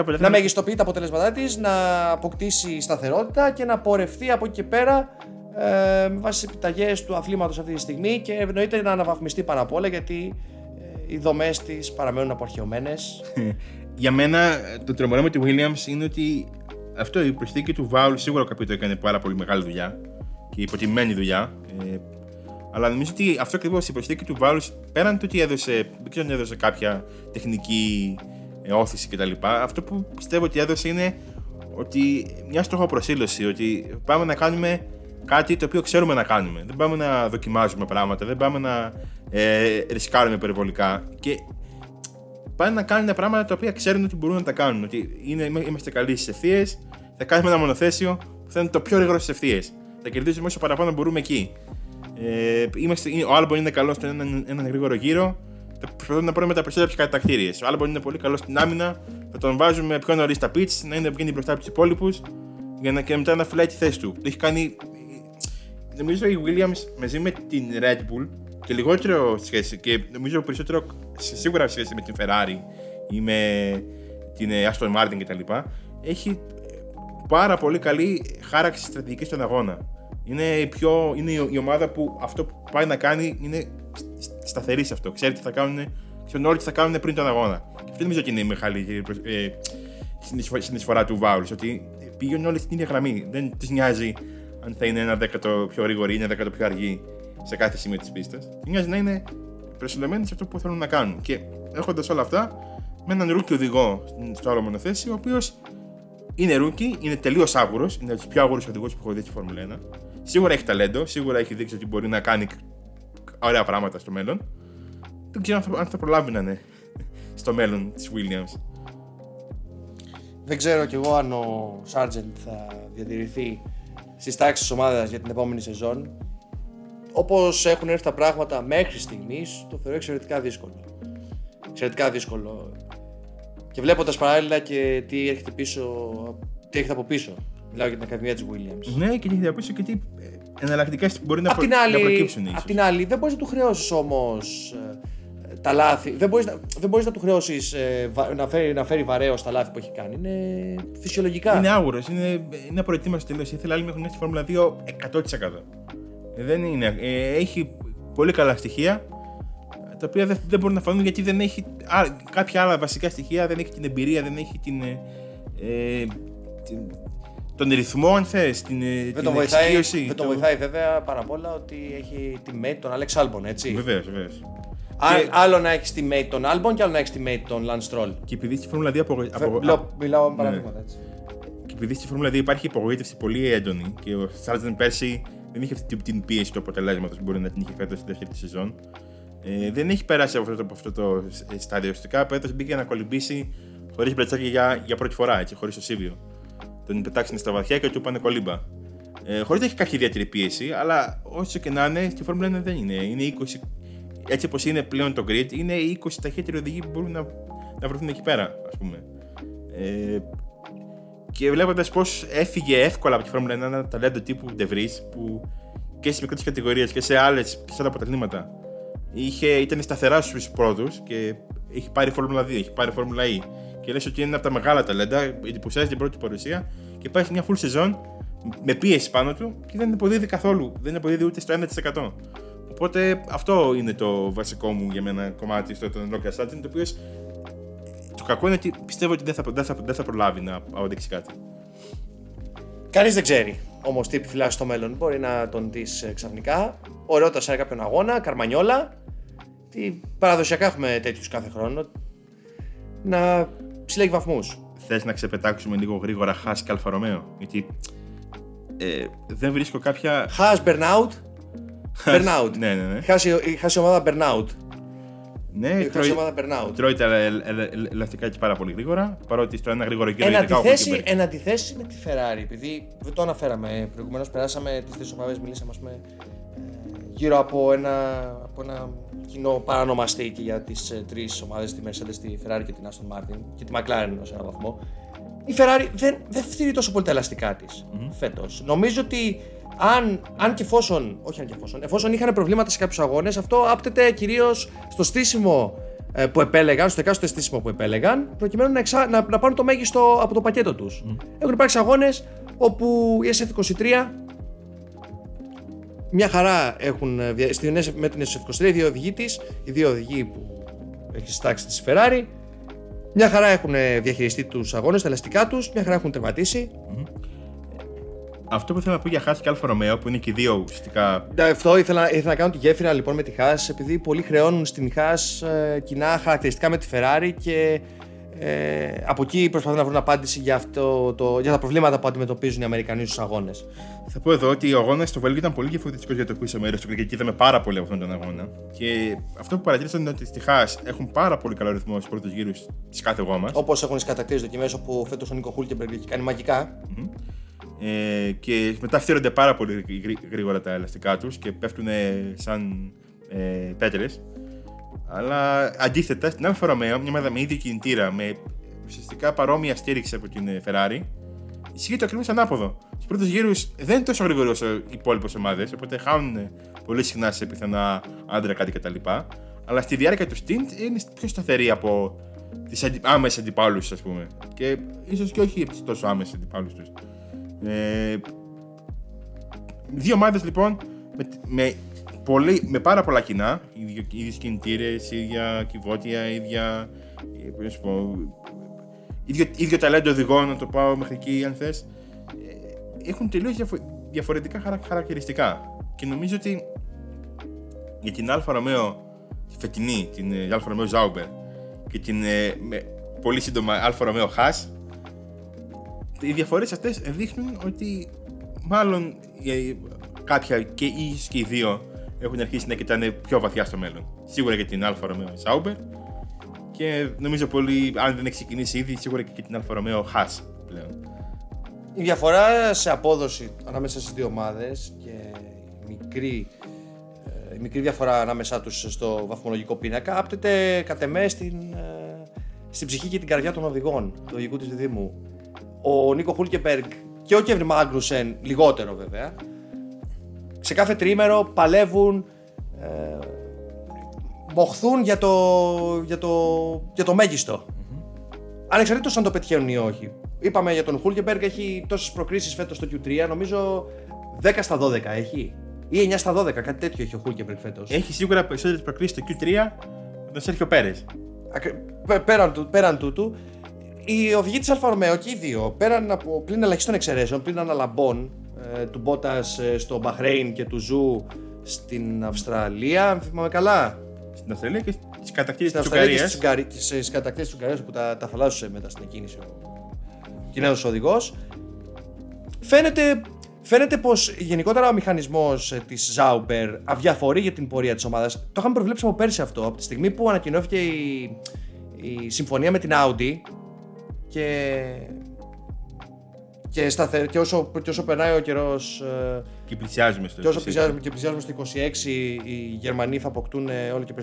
τα αποτελέσματά της, να αποκτήσει σταθερότητα και να πορευτεί από εκεί και πέρα με βάση τις επιταγές του αθλήματος αυτή τη στιγμή και εννοείται να αναβαθμιστεί πάνω απ' όλα, γιατί οι δομές της παραμένουν απορχαιωμένες. Για μένα το τρομερό με τη Williams είναι ότι αυτό, η προσθήκη του Vowles, σίγουρα ο Capito έκανε πάρα πολύ μεγάλη δουλειά και υποτιμημένη δουλειά. Αλλά νομίζω ότι αυτό ακριβώς, η προσθήκη του Vowles, πέραν το ότι έδωσε κάποια τεχνική όθηση κτλ. Αυτό που πιστεύω ότι έδωσε είναι ότι μια στοχοπροσήλωση, ότι πάμε να κάνουμε κάτι το οποίο ξέρουμε να κάνουμε. Δεν πάμε να δοκιμάζουμε πράγματα, δεν πάμε να ρισκάρουμε υπερβολικά. Και πάνε να κάνουν πράγματα τα οποία ξέρουν ότι μπορούν να τα κάνουν. Ότι είμαστε καλοί στις ευθείες, θα κάνουμε ένα μονοθέσιο που θα είναι το πιο γρήγορο στις ευθείες. Θα κερδίζουμε όσο παραπάνω μπορούμε εκεί. Ο Albon είναι καλός στον έναν γρήγορο γύρο. Θα προσπαθούμε να πάρουμε τα περισσότερα κατακτήριες. Ο Albon είναι πολύ καλός στην άμυνα. Θα τον βάζουμε πιο νωρίς στα πιτς, να είναι μπροστά από τους υπόλοιπους και μετά να φυλάει τη θέση του. Το έχει κάνει. Νομίζω η Williams μαζί με την Red Bull και λιγότερο σχέση, και νομίζω περισσότερο σίγουρα σχέση με την Ferrari ή με την Aston Martin κτλ. Έχει πάρα πολύ καλή χάραξη στρατηγικής στον αγώνα. Είναι η ομάδα που αυτό που πάει να κάνει είναι σταθερή σε αυτό. Ξέρει τι θα κάνουν, ξέρουν όλοι τι θα κάνουν πριν τον αγώνα. Και αυτό νομίζω ότι είναι η μεγάλη συνεισφορά του Vowles. Ότι πηγαίνουν όλοι στην ίδια γραμμή. Δεν τους νοιάζει αν θα είναι ένα δέκατο πιο γρήγορη ή ένα δέκατο πιο αργή σε κάθε σημείο της πίστας. Τους νοιάζει να είναι προσυλλομένοι σε αυτό που θέλουν να κάνουν. Και έχοντας όλα αυτά, με έναν ρούκι οδηγό στο άλλο μονοθέσιο, ο οποίος είναι ρούκι, είναι τελείως άγουρος, είναι από τους πιο άγουρους οδηγούς που έχω δει στη Φόρμουλα 1. Σίγουρα έχει ταλέντο, σίγουρα έχει δείξει ότι μπορεί να κάνει ωραία πράγματα στο μέλλον. Δεν ξέρω αν θα προλάβει να είναι στο μέλλον της Williams. Δεν ξέρω κι εγώ αν ο Sargent θα διατηρηθεί στις τάξεις της ομάδας για την επόμενη σεζόν. Όπως έχουν έρθει τα πράγματα μέχρι στιγμής, το θεωρώ εξαιρετικά δύσκολο. Εξαιρετικά δύσκολο. Και βλέποντας παράλληλα και τι έρχεται από πίσω. Μιλάω για την Ακαδημία της Williams. Ναι, και τι έρχεται από πίσω και τι εναλλακτικές μπορεί να προκύψουν. Απ' την άλλη, δεν μπορείς να του χρεώσεις όμως τα λάθη. Δεν μπορείς να του χρεώσεις να φέρει βαρέως τα λάθη που έχει κάνει. Είναι φυσιολογικά. Είναι άγουρος. Είναι προετοίμαστος τελείως. Ήθελε άλλοι μέχρι να έχουν στη Formula 2 100%. Δεν είναι. Έχει πολύ καλά στοιχεία, τα οποία δεν μπορούν να φανούν γιατί δεν έχει κάποια άλλα βασικά στοιχεία, δεν έχει την εμπειρία, δεν έχει τον ρυθμό, αν θες, την εξοικείωση. Δεν τον βοηθάει βέβαια πάρα πολλά ότι έχει teammate τον Alex Albon, έτσι. Βεβαίως. Άλλο να έχει teammate τον Albon και άλλο να έχει teammate τον Lance Stroll. Και επειδή στη Φόρμουλα 2 μιλάω παραδείγματα, έτσι. Και επειδή στη Φόρμουλα 2 υπάρχει υπογοήτευση πολύ έντονη και ο Sargent πέρσι δεν είχε αυτή την πίεση του αποτελέσματος που μπορεί να την είχε φέτος στη δεύτερη σεζόν. Δεν έχει περάσει από αυτό το στάδιο. Ουσιαστικά πέτος μπήκε να κολυμπήσει χωρίς μπλετσάκι για πρώτη φορά, έτσι, χωρίς το Σίβιο. Τον πετάξανε στα βαθιά και του πάνε κολύμπα. Χωρίς να έχει κάποια ιδιαίτερη πίεση, αλλά όσο και να είναι, στη Φόρμουλα 1 δεν είναι. Είναι 20, έτσι όπως είναι πλέον το grid, είναι 20 ταχύτεροι οδηγοί που μπορούν να βρεθούν εκεί πέρα, ας πούμε. Και βλέποντας πώς έφυγε εύκολα από τη Φόρμουλα 1 ένα ταλέντο τύπου De Vries, που και στις μικρότερες κατηγορίες και σε άλλα πρωταθλήματα ήταν σταθερά στους πρώτους και έχει πάρει Φόρμουλα 2, έχει πάρει Φόρμουλα E. Και λες ότι είναι από τα μεγάλα ταλέντα, εντυπωσιάζει την πρώτη παρουσία και πάει σε μια full season με πίεση πάνω του και δεν αποδίδει καθόλου. Δεν αποδίδει ούτε στο 1%. Οπότε αυτό είναι το βασικό μου για μένα κομμάτι στο Red Bull Verstappen, το οποίο το κακό είναι ότι πιστεύω ότι δεν θα προλάβει να αποδείξει κάτι. Κανείς δεν ξέρει όμως τι επιφυλάσσει στο μέλλον. Μπορεί να τον δεις ξαφνικά. Ωραιότατα σε κάποιον αγώνα, καρμανιόλα. Τι παραδοσιακά έχουμε τέτοιους κάθε χρόνο. Να συλλέγει βαθμούς. Θες να ξεπετάξουμε λίγο γρήγορα Haas και Alfa Romeo? Γιατί δεν βρίσκω κάποια. Haas burnout. Burnout. Ναι. Haas η ομάδα burnout. Ναι, τρώει τα ελαστικά και πάρα πολύ γρήγορα. Παρότι στο ένα γρήγορο γύρο είναι κάπου εκεί. Εν αντιθέσει με τη Ferrari, επειδή δεν το αναφέραμε προηγουμένως, περάσαμε τις τρεις ομάδες, μιλήσαμε γύρω από ένα κοινό παρανομαστή και για τις τρεις ομάδες, τη Mercedes, τη Ferrari και την Aston Martin και τη McLaren σε έναν βαθμό. Η Ferrari δεν φτύρει τόσο πολύ τα ελαστικά της φέτος. Νομίζω ότι εφόσον είχαν προβλήματα σε κάποιους αγώνες, αυτό άπτεται κυρίως στο στήσιμο που επέλεγαν, στο εκάστοτε στήσιμο που επέλεγαν, προκειμένου να πάρουν το μέγιστο από το πακέτο τους. Έχουν υπάρξει αγώνες όπου η SF23 μια χαρά έχουν, με την SF23 οι δύο οδηγοί που έχει συντάξει τη Ferrari, μια χαρά έχουν διαχειριστεί τους αγώνες, τα ελαστικά τους, μια χαρά έχουν τερματίσει. Αυτό που θέλω να πω για Haas και Alfa Romeo, που είναι και οι δύο ουσιαστικά. Αυτό ήθελα να κάνω τη γέφυρα λοιπόν με τη Haas, επειδή πολλοί χρεώνουν στην Haas κοινά χαρακτηριστικά με τη Ferrari και από εκεί προσπαθούν να βρουν απάντηση για τα προβλήματα που αντιμετωπίζουν οι Αμερικανοί στους αγώνες. Θα πω εδώ ότι ο αγώνας στο Βέλγιο ήταν πολύ διαφορετικός για το που είσαμε στο Βέλγιο και είδαμε πάρα πολύ από αυτόν τον αγώνα. Και αυτό που παρατήρησα είναι ότι στη Haas έχουν πάρα πολύ καλό ρυθμό στους πρώτους γύρους της κάθε γόμας. Όπως έχουν τις κατακτήρες δοκιμές, όπου φέτος ο Νίκο Χούλκεμπεργκ έχει κάνει μαγικά. Και μετά φτύρονται πάρα πολύ γρήγορα τα ελαστικά τους και πέφτουν σαν πέτρες. Αλλά αντίθετα στην Alfa Romeo, μια μάδα με ίδιο κινητήρα, με ουσιαστικά παρόμοια στήριξη από την Ferrari, ισχύει το ακριβώς ανάποδο. Στους πρώτους γύρους δεν είναι τόσο γρήγορο όσο οι υπόλοιπες ομάδες, οπότε χάνουν πολύ συχνά σε πιθανά άντρα κάτι κτλ. Αλλά στη διάρκεια του stint είναι πιο σταθερή από τις άμεσες αντιπάλους, ας πούμε. Και ίσως και όχι τόσο άμεσες αντιπάλους τους. Δύο ομάδες λοιπόν με πάρα πολλά κοινά, ίδιες κινητήρες, ίδια κυβότια, ίδιο ταλέντο οδηγών, να το πάω μέχρι εκεί αν θες. Έχουν τελείως διαφορετικά χαρακτηριστικά και νομίζω ότι για την Alfa Romeo τη φετινή, την Alfa Romeo Zauber και την πολύ σύντομα Alfa Romeo Haas, οι διαφορές αυτές δείχνουν ότι μάλλον κάποια και ίσως και οι δύο έχουν αρχίσει να κοιτάνε πιο βαθιά στο μέλλον. Σίγουρα για την Alfa Romeo Sauber και νομίζω πολύ, αν δεν έχει ξεκινήσει ήδη, σίγουρα και την Alfa Romeo Haas πλέον. Η διαφορά σε απόδοση ανάμεσα στις δύο ομάδες και η μικρή διαφορά ανάμεσά τους στο βαθμολογικό πίνακα άπτεται κατ' εμέ στην ψυχή και την καρδιά των οδηγών, του οδηγού της διδήμου. Ο Νίκο Χούλκεμπεργκ και ο Κέβιν Μάγκνουσεν, λιγότερο βέβαια, σε κάθε τριήμερο παλεύουν, μοχθούν για το μέγιστο. Ανεξαρτήτως αν το πετυχαίνουν ή όχι. Είπαμε για τον Χούλκεμπεργκ, έχει τόσες προκρίσεις φέτος στο Q3, νομίζω 10 στα 12 έχει. Ή 9 στα 12, κάτι τέτοιο έχει ο Χούλκεμπεργκ φέτος. Έχει σίγουρα περισσότερες προκρίσεις στο Q3 από τον Σέρχιο Πέρες. Πέραν τούτου. Οι οδηγοί της Alfa Romeo και οι δύο, πέραν από πλην ελαχίστων εξαιρέσεων, πλην αναλαμπών του Μπότας στο Μπαχρέιν και του Ζου στην Αυστραλία, αν θυμάμαι καλά. Στην Αυστραλία και στις κατακτήρες της Ουγγαρίας. Στις κατακτήρες της Ουγγαρίας, όπου τα θαλάσσισε μετά στην εκκίνηση ο Κινέζος οδηγός. Φαίνεται πως γενικότερα ο μηχανισμός της Zauber αδιαφορεί για την πορεία της ομάδας. Το είχαμε προβλέψει από πέρσι αυτό, από τη στιγμή που ανακοινώθηκε η συμφωνία με την Audi. Και όσο περνάει ο καιρός και πλησιάζουμε στο 26, οι Γερμανοί θα αποκτούν όλο και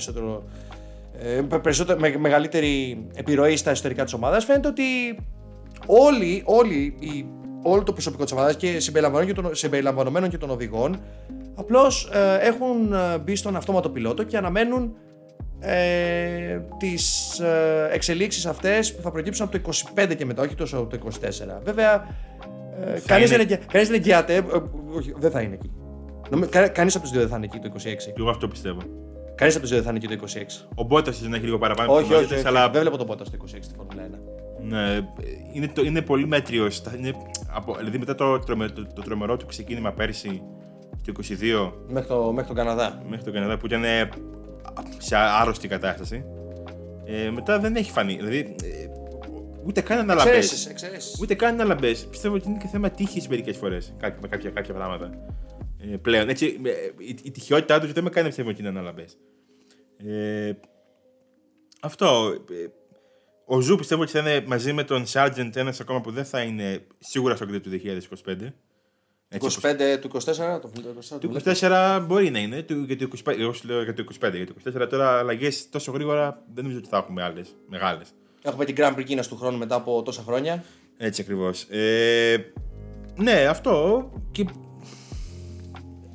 περισσότερο μεγαλύτερη επιρροή στα εσωτερικά της ομάδας. Φαίνεται ότι όλο το προσωπικό της ομάδας και συμπεριλαμβανομένων και των οδηγών απλώς έχουν μπει στον αυτόματο πιλότο και αναμένουν τις εξελίξεις αυτές που θα προκύψουν από το 25 και μετά, όχι τόσο από το 24. Βέβαια, κανείς δεν εγγυάται, δεν θα είναι εκεί. Κανείς από τους δύο δεν θα είναι εκεί το 26. Εγώ αυτό πιστεύω. Κανείς από τους δύο δεν θα είναι εκεί το 26. Ο Μπότας δεν έχει λίγο παραπάνω. Όχι, αλλά... δεν βλέπω τον Μπότας το 26 στη Φόρμουλα 1. Ναι, είναι πολύ μέτριο. Δηλαδή μετά το τρομερό του ξεκίνημα πέρσι το 22. Μέχρι τον Καναδά. Μέχρι τον Καναδά που ήταν σε άρρωστη κατάσταση. Μετά δεν έχει φανεί. Δηλαδή, ούτε καν αναλαμπές. Ούτε καν αναλαμπές. Πιστεύω ότι είναι και θέμα τύχης μερικές φορές με κάποια πράγματα. Πλέον. Έτσι, η τυχιότητά του δεν με κάνει πιστεύω ότι είναι αναλαμπές. Αυτό. Ο Ζου πιστεύω ότι θα είναι μαζί με τον Σάρτζεντ ένας ακόμα που δεν θα είναι σίγουρα στο κριτήριο του 2025. Έτσι, 25 του 24, το 24 μπορεί να είναι, για το 25. Εγώ σου λέω για το 25. Για το 24 τώρα αλλαγές τόσο γρήγορα δεν νομίζω ότι θα έχουμε άλλες μεγάλες. Έχουμε την Grand Prix Κίνας του χρόνου μετά από τόσα χρόνια. Έτσι ακριβώς. Ναι, αυτό. Και...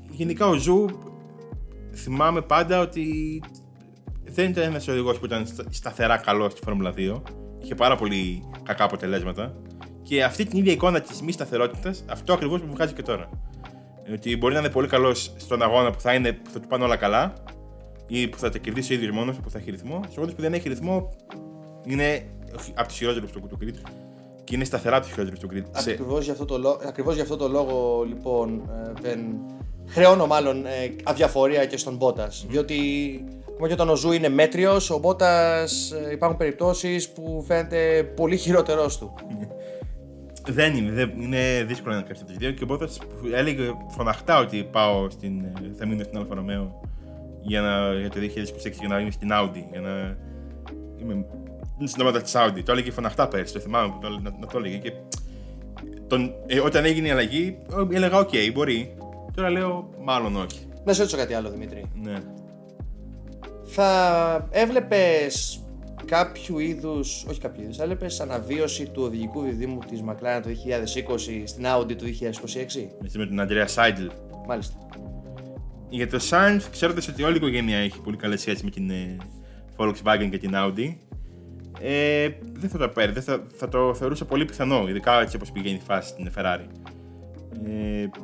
γενικά ο Ζου θυμάμαι πάντα ότι δεν ήταν ένας οδηγός που ήταν σταθερά καλός στη Φόρμουλα 2. Είχε πάρα πολύ κακά αποτελέσματα. Και αυτή την ίδια εικόνα της μη σταθερότητας, αυτό ακριβώς μου βγάζει και τώρα. Ότι μπορεί να είναι πολύ καλός στον αγώνα που θα του πάνε όλα καλά ή που θα τα κερδίσει ο ίδιος μόνος, που θα έχει ρυθμό. Στους αγώνες που δεν έχει ρυθμό, είναι από τους χειρότερους του grid και είναι σταθερά από τους χειρότερους του grid. Ακριβώς γι' αυτό το λόγο, λοιπόν, χρεώνω μάλλον αδιαφορία και στον Μπότας. Διότι ακόμα και όταν ο Ζου είναι μέτριος, ο Μπότας υπάρχουν περιπτώσεις που φαίνεται πολύ χειρότερός του. Είναι δύσκολο να κρατήσει τους δύο και ο Μπότας έλεγε φωναχτά ότι θα μείνω στην Αλφα Ρωμαίο για το 2026 για να είμαι στην Audi, για να είμαι στην ομάδα της Audi. Το έλεγε φωναχτά πέρσι, το θυμάμαι να το έλεγε και όταν έγινε η αλλαγή έλεγα οκ, μπορεί, τώρα λέω μάλλον όχι. Να σε ρωτήσω κάτι άλλο, Δημήτρη. Ναι. Θα έβλεπες έβλεπες αναβίωση του οδηγικού διδήμου της McLaren το 2020 στην Audi του 2026. Με τον Αντρέα Σάιντλ. Μάλιστα. Για το Sainz, ξέροντας ότι όλη η οικογένεια έχει πολύ καλές σχέσεις με την Volkswagen και την Audi, δεν θα το παίρνει. Θα το θεωρούσα πολύ πιθανό, ειδικά έτσι όπως πηγαίνει η φάση στην Ferrari.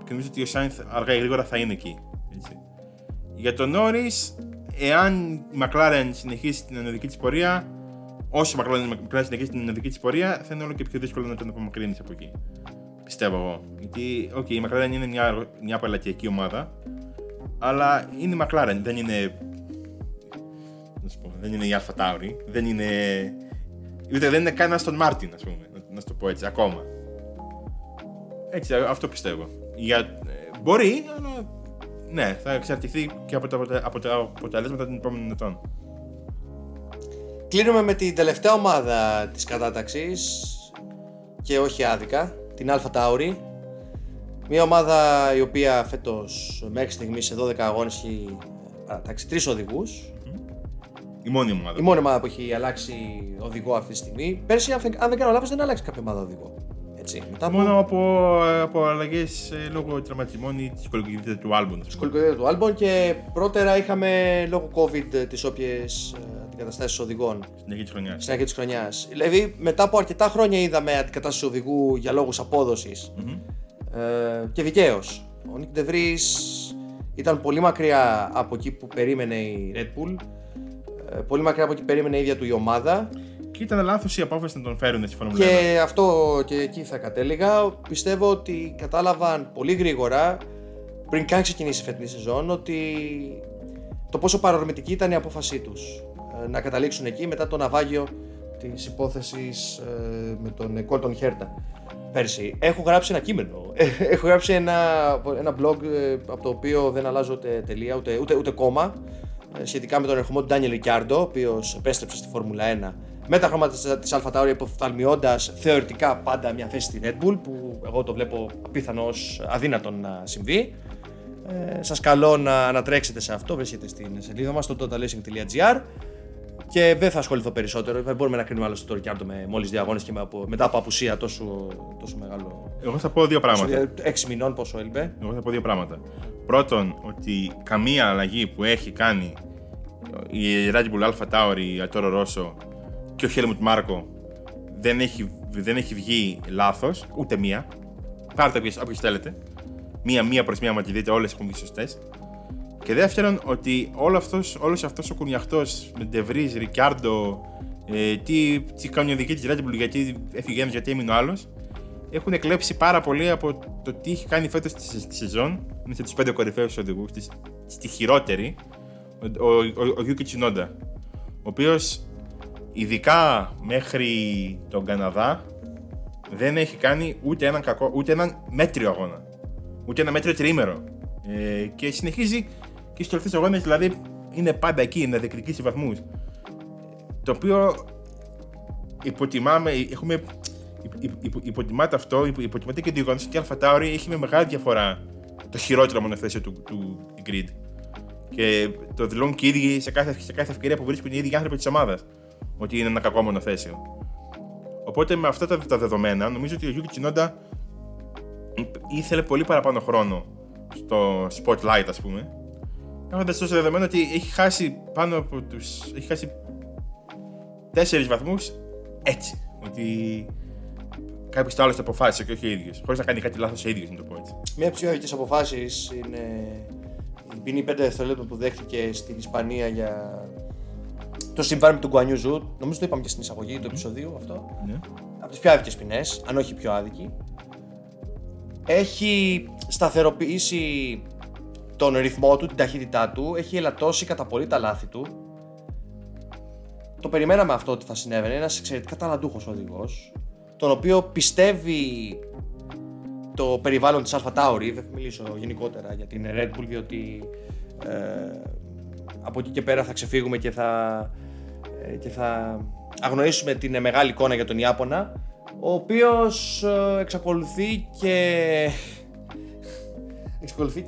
Και νομίζω ότι ο Sainz αργά ή γρήγορα θα είναι εκεί. Έτσι. Για τον Norris, εάν η McLaren συνεχίσει την ανωδική της πορεία, όσο η McLaren συνεχίσει την ανωδική της πορεία, θα είναι όλο και πιο δύσκολο να τον απομακρύνεις από εκεί. Πιστεύω εγώ. Γιατί η McLaren είναι μια παλατιακή ομάδα, αλλά είναι η McLaren, δεν είναι. Δεν είναι η Alpha Tauri, δεν είναι. Ούτε δεν είναι καν Aston Martin, ας πούμε. Να το πω έτσι, ακόμα. Έτσι, αυτό πιστεύω. Μπορεί, αλλά. Ναι, θα εξαρτηθεί και από τα αποτελέσματα των επόμενων ετών. Κλείνουμε με την τελευταία ομάδα της κατάταξης και όχι άδικα, την Alpha Tauri. Μια ομάδα η οποία φέτος μέχρι στιγμής σε 12 αγώνες έχει παρατάξει 3 οδηγούς. Η μόνη ομάδα που έχει αλλάξει οδηγό αυτή τη στιγμή. Πέρσι, αν δεν κάνω λάθος, δεν άλλαξε κάποια ομάδα οδηγό. Μόνο από αλλαγές λόγω τραυματισμών ή της κολυκοβίδας του Albon. Της κολυκοβίδας του Albon και πρώτερα είχαμε λόγω COVID τις όποιες αντικαταστάσεις οδηγών. Στην αρχή της χρονιάς. Δηλαδή μετά από αρκετά χρόνια είδαμε αντικατάσταση οδηγού για λόγους απόδοσης. Και δικαίως. Ο Νικ ντε Βρις ήταν πολύ μακριά από εκεί που περίμενε η Red Bull. Πολύ μακριά από εκεί που περίμενε η ίδια του η ομάδα. Και ήταν λάθος η απόφαση να τον φέρουν στη Φόρμουλα 1. Και αυτό και εκεί θα κατέληγα. Πιστεύω ότι κατάλαβαν πολύ γρήγορα, πριν καν ξεκινήσει η φετινή σεζόν, ότι το πόσο παρορμητική ήταν η απόφασή τους να καταλήξουν εκεί μετά το ναυάγιο της υπόθεσης με τον Κόλτον Χέρτα πέρσι. Έχω γράψει ένα κείμενο. Έχω γράψει ένα blog από το οποίο δεν αλλάζω ούτε τελεία ούτε κόμμα, σχετικά με τον ερχομό του Ντάνιελ Ρικιάρντο, ο οποίος επέστρεψε στη Φόρμουλα 1 με τα χρώματα της Alpha Tauri, υποφθαλμιώντας θεωρητικά πάντα μια θέση στη Red Bull, που εγώ το βλέπω απίθανος, αδύνατον να συμβεί. Σας καλώ να ανατρέξετε σε αυτό, βρίσκεται στην σελίδα μας στο totalracing.gr και δεν θα ασχοληθώ περισσότερο, δεν μπορούμε να κρίνουμε άλλο στο Ρικιάρντο με μόλις 2 αγώνες και μετά από απουσία τόσο μεγάλο. Εγώ θα πω 2 πράγματα. 6 μηνών πόσο έλειπε. Εγώ θα πω 2 πράγματα. Πρώτον, ότι καμία αλλαγή που έχει κάνει η Red Bull Alpha Tauri, η Toro Rosso και ο Χέλμουτ Μάρκο δεν έχει βγει λάθος, ούτε μία. Πάρτε όποιες θέλετε. μία προς μία, μα τη δείτε, όλες έχουν βγει σωστές. Και δεύτερον, ότι όλος αυτός ο κουνιαχτός με Ντεβρίζ, Ρικιάρντο, τι κάνουν οι οδηγοί της Red Bull, γιατί έφυγε ένας, γιατί έμεινε ο άλλος, έχουν κλέψει πάρα πολύ από το τι έχει κάνει φέτος τη σεζόν με τους 5 κορυφαίους οδηγούς, στη χειρότερη, ο Γιούκι Τσουνόντα, ο οποίος ειδικά μέχρι τον Καναδά δεν έχει κάνει ούτε έναν κακό, ούτε έναν μέτριο αγώνα, ούτε ένα μέτριο τριήμερο. Και συνεχίζει και στους τελευταίους αγώνες, δηλαδή είναι πάντα εκεί να διεκδικήσει βαθμούς. Το οποίο υποτιμάμε, υποτιμάται αυτό, υποτιμάται και το γεγονός ότι η Αλφα Τάουρι έχει με μεγάλη διαφορά το χειρότερο μονοθέσιο του grid. Και το δηλώνουν και οι ίδιοι σε κάθε ευκαιρία που βρίσκουν οι ίδιοι άνθρωποι της ομάδας, ότι είναι ένα κακό μονοθέσιο. Οπότε με αυτά τα δεδομένα, νομίζω ότι ο Yuki Tsunoda ήθελε πολύ παραπάνω χρόνο στο spotlight, ας πούμε, έχοντας τόσο δεδομένο ότι έχει χάσει πάνω από τους... έχει χάσει 4 βαθμούς έτσι, ότι κάποιος το άλλος το αποφάσισε και όχι ο ίδιος, χωρίς να κάνει κάτι λάθος ο ίδιος, να το πω έτσι. Μία από τις πιο αποφάσεις είναι η ποινή 5 δευτερόλεπτα που δέχτηκε στην Ισπανία για το συμβάν με τον Γκουανιούζου, νομίζω το είπαμε και στην εισαγωγή του επεισοδίου αυτό. Ναι. Από τις πιο άδικες ποινές, αν όχι πιο άδικη. Έχει σταθεροποιήσει τον ρυθμό του, την ταχύτητά του, έχει ελαττώσει κατά πολύ τα λάθη του. Το περιμέναμε αυτό ότι θα συνέβαινε, ένας εξαιρετικά ταλαντούχος οδηγός, τον οποίο πιστεύει το περιβάλλον της Alpha Tauri, δεν θα μιλήσω γενικότερα για την Red Bull, διότι από εκεί και πέρα θα ξεφύγουμε και θα αγνοήσουμε την μεγάλη εικόνα για τον Ιάπωνα, ο οποίος εξακολουθεί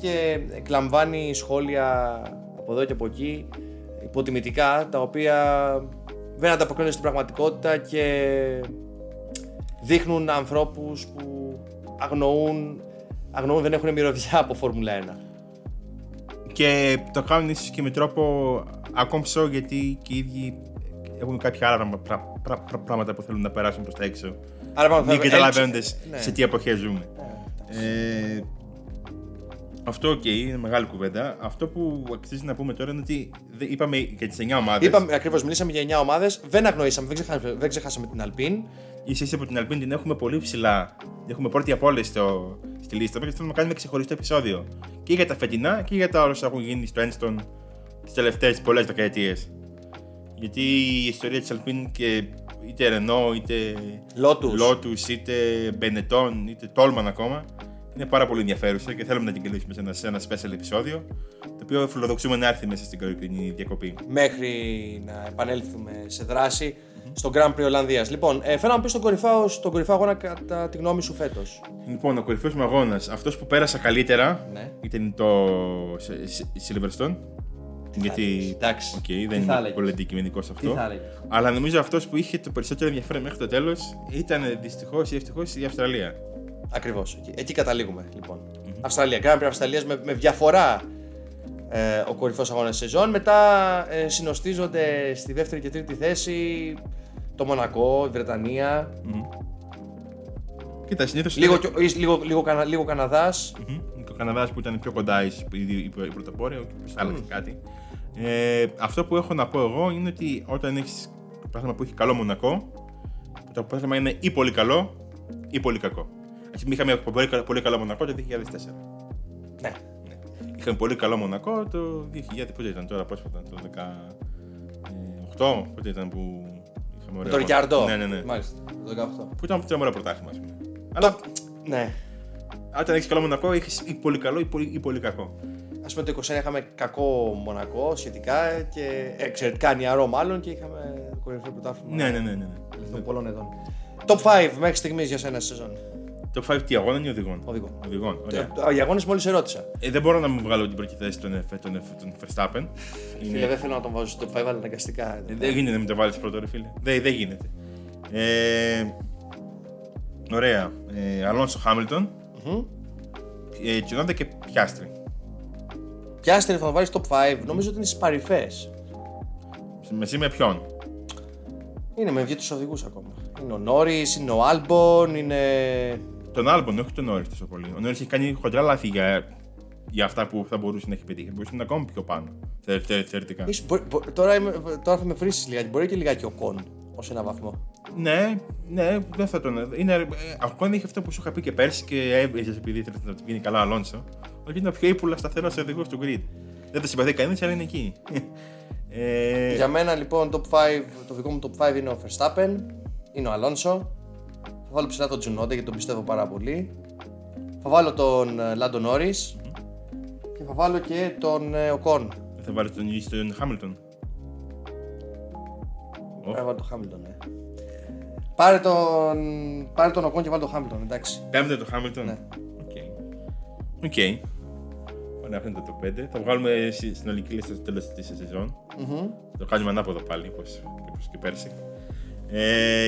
και εκλαμβάνει σχόλια από εδώ και από εκεί υποτιμητικά, τα οποία δεν ανταποκρίνονται στην πραγματικότητα και δείχνουν ανθρώπους που αγνοούν, δεν έχουν μυρωδιά από Φόρμουλα 1. Και το κάνουν ίσως και με τρόπο ακόμψο, γιατί και οι ίδιοι έχουν κάποια άλλα πράγματα που θέλουν να περάσουν προς τα έξω. Άρα, μην καταλαβαίνοντας σε τι εποχές ζούμε. Αυτό οκ, είναι μεγάλη κουβέντα. Αυτό που αξίζει να πούμε τώρα είναι ότι είπαμε για τις 9 ομάδες. Είπαμε, ακριβώς, μιλήσαμε για 9 ομάδες. Δεν αγνοήσαμε, δεν ξεχάσαμε την Αλπίν. Ίσως από την Αλπίν την έχουμε πολύ ψηλά. Έχουμε πρώτη από όλες στη λίστα. Πρέπει να κάνουμε ξεχωριστό επεισόδιο και για τα φετινά και για τα όσα έχουν γίνει στο Ένστον τις τελευταίες πολλές δεκαετίες. Γιατί η ιστορία της Αλπίν και είτε Ρενό, είτε Λότους, είτε Μπενετών, είτε Τόλμαν ακόμα, είναι πάρα πολύ ενδιαφέρουσα και θέλουμε να την καλύψουμε σε ένα special επεισόδιο, το οποίο φιλοδοξούμε να έρθει μέσα στην καλοκαιρινή διακοπή. Μέχρι να επανέλθουμε σε δράση στο Grand Prix Ολλανδίας. Λοιπόν, φέρνω να πεις τον κορυφαίο αγώνα κατά τη γνώμη σου φέτος. Λοιπόν, ο κορυφαίος μου αγώνας, αυτός που πέρασα καλύτερα, ναι, ήταν το Silverstone. Γιατί εντάξει, δεν είναι πολύ αντικειμενικός αυτό. Αλλά νομίζω αυτός που είχε το περισσότερο ενδιαφέρον μέχρι το τέλος ήταν δυστυχώς ή ευτυχώς η Αυστραλία. Ακριβώς. Εκεί καταλήγουμε λοιπόν. Αυστραλία. Grand Prix Αυστραλίας με διαφορά ο κορυφαίος αγώνας της σεζόν. Μετά συνοστίζονται στη δεύτερη και τρίτη θέση το Μονακό, η Βρετανία. Κοίτα, συνήθως. Λίγο Καναδάς. Ο Καναδάς που ήταν πιο κοντά η πρωτοπόρια, άλλαξε κάτι. Αυτό που έχω να πω εγώ είναι ότι όταν έχεις πράγμα που έχει καλό Μονακό, το πράγμα είναι ή πολύ καλό ή πολύ κακό. Είχαμε πολύ καλό Μονακό το 2004. Ναι. Είχαμε πολύ καλό Μονακό το 2000. Πότε ήταν τώρα, πρόσφατα, το 2018, πότε ήταν που είχαμε ωραίο. Το Ρικιάρντο. Ναι. Μάλιστα. Το 2018. Που ήταν ένα ωραίο πρωτάθλημα, ας πούμε. Αλλά. Ναι. Όταν έχεις καλό Μονακό, έχεις ή πολύ καλό ή πολύ κακό. Ας πούμε το 2021 είχαμε κακό Μονακό σχετικά και εξαιρετικά νεαρό μάλλον και είχαμε κορυφαίο πρωτάθλημα. Ναι. Πολλών ετών. Top 5 μέχρι στιγμή για σένα σεζόν. Το 5 τι αγώνων ή οδηγών. Οι αγώνες μόλις ερώτησα. Δεν μπορώ να μου βγάλω την πρώτη θέση τον Verstappen. Φίλε, δεν θέλω να τον βάζω στο top 5, αλλά αναγκαστικά. Δεν γίνεται να μην το βάλεις πρώτο, ρε φίλε. Δεν γίνεται. Ωραία. Αλόνσο Χάμιλτον. Τσουνόντα και Πιάστρι. Πιάστρι θα τον βάλεις top 5. Νομίζω ότι είναι στις παρυφές. Με ποιον? Είναι με δύο τους οδηγούς ακόμα. Είναι ο Norris, είναι ο Albon, είναι τον Albon, όχι τον Norris τόσο πολύ. Ο Norris έχει κάνει χοντρά λάθη για αυτά που θα μπορούσε να έχει πετύχει. Μπορούσε να είναι ακόμη πιο πάνω. Θεωρητικά. Τώρα θα με φρίσεις λιγάκι. Μπορεί και λιγάκι ο Ocon ως ένα βαθμό. Ναι, δεν θα τον. Ο Ocon είχε αυτό που σου είχα πει και πέρσι και έβριζε επειδή ήθελε να του γίνει καλά Alonso. Ότι είναι ο πιο ύπουλα σταθερός οδηγός του grid. Δεν το συμπαθεί κανείς, αλλά είναι εκεί. Για μένα λοιπόν το δικό μου top 5 είναι ο Verstappen, είναι ο Alonso. Θα βάλω ψηλά τον Tsunoda γιατί τον πιστεύω πάρα πολύ. Θα βάλω τον Lando Norris και θα βάλω και τον Ocon. Θα βάλω τον Hamilton. Θα βάλω τον Hamilton, ναι. Πάρε τον Ocon και βάλω τον Hamilton, εντάξει. Πέμπτε τον Hamilton. Ναι. Οκ. Ωραία, αυτό είναι το 5. Θα βγάλουμε συνολική λίστα στο τέλος της σεζόν. Το κάνουμε ανάποδο πάλι, όπως και πέρσι.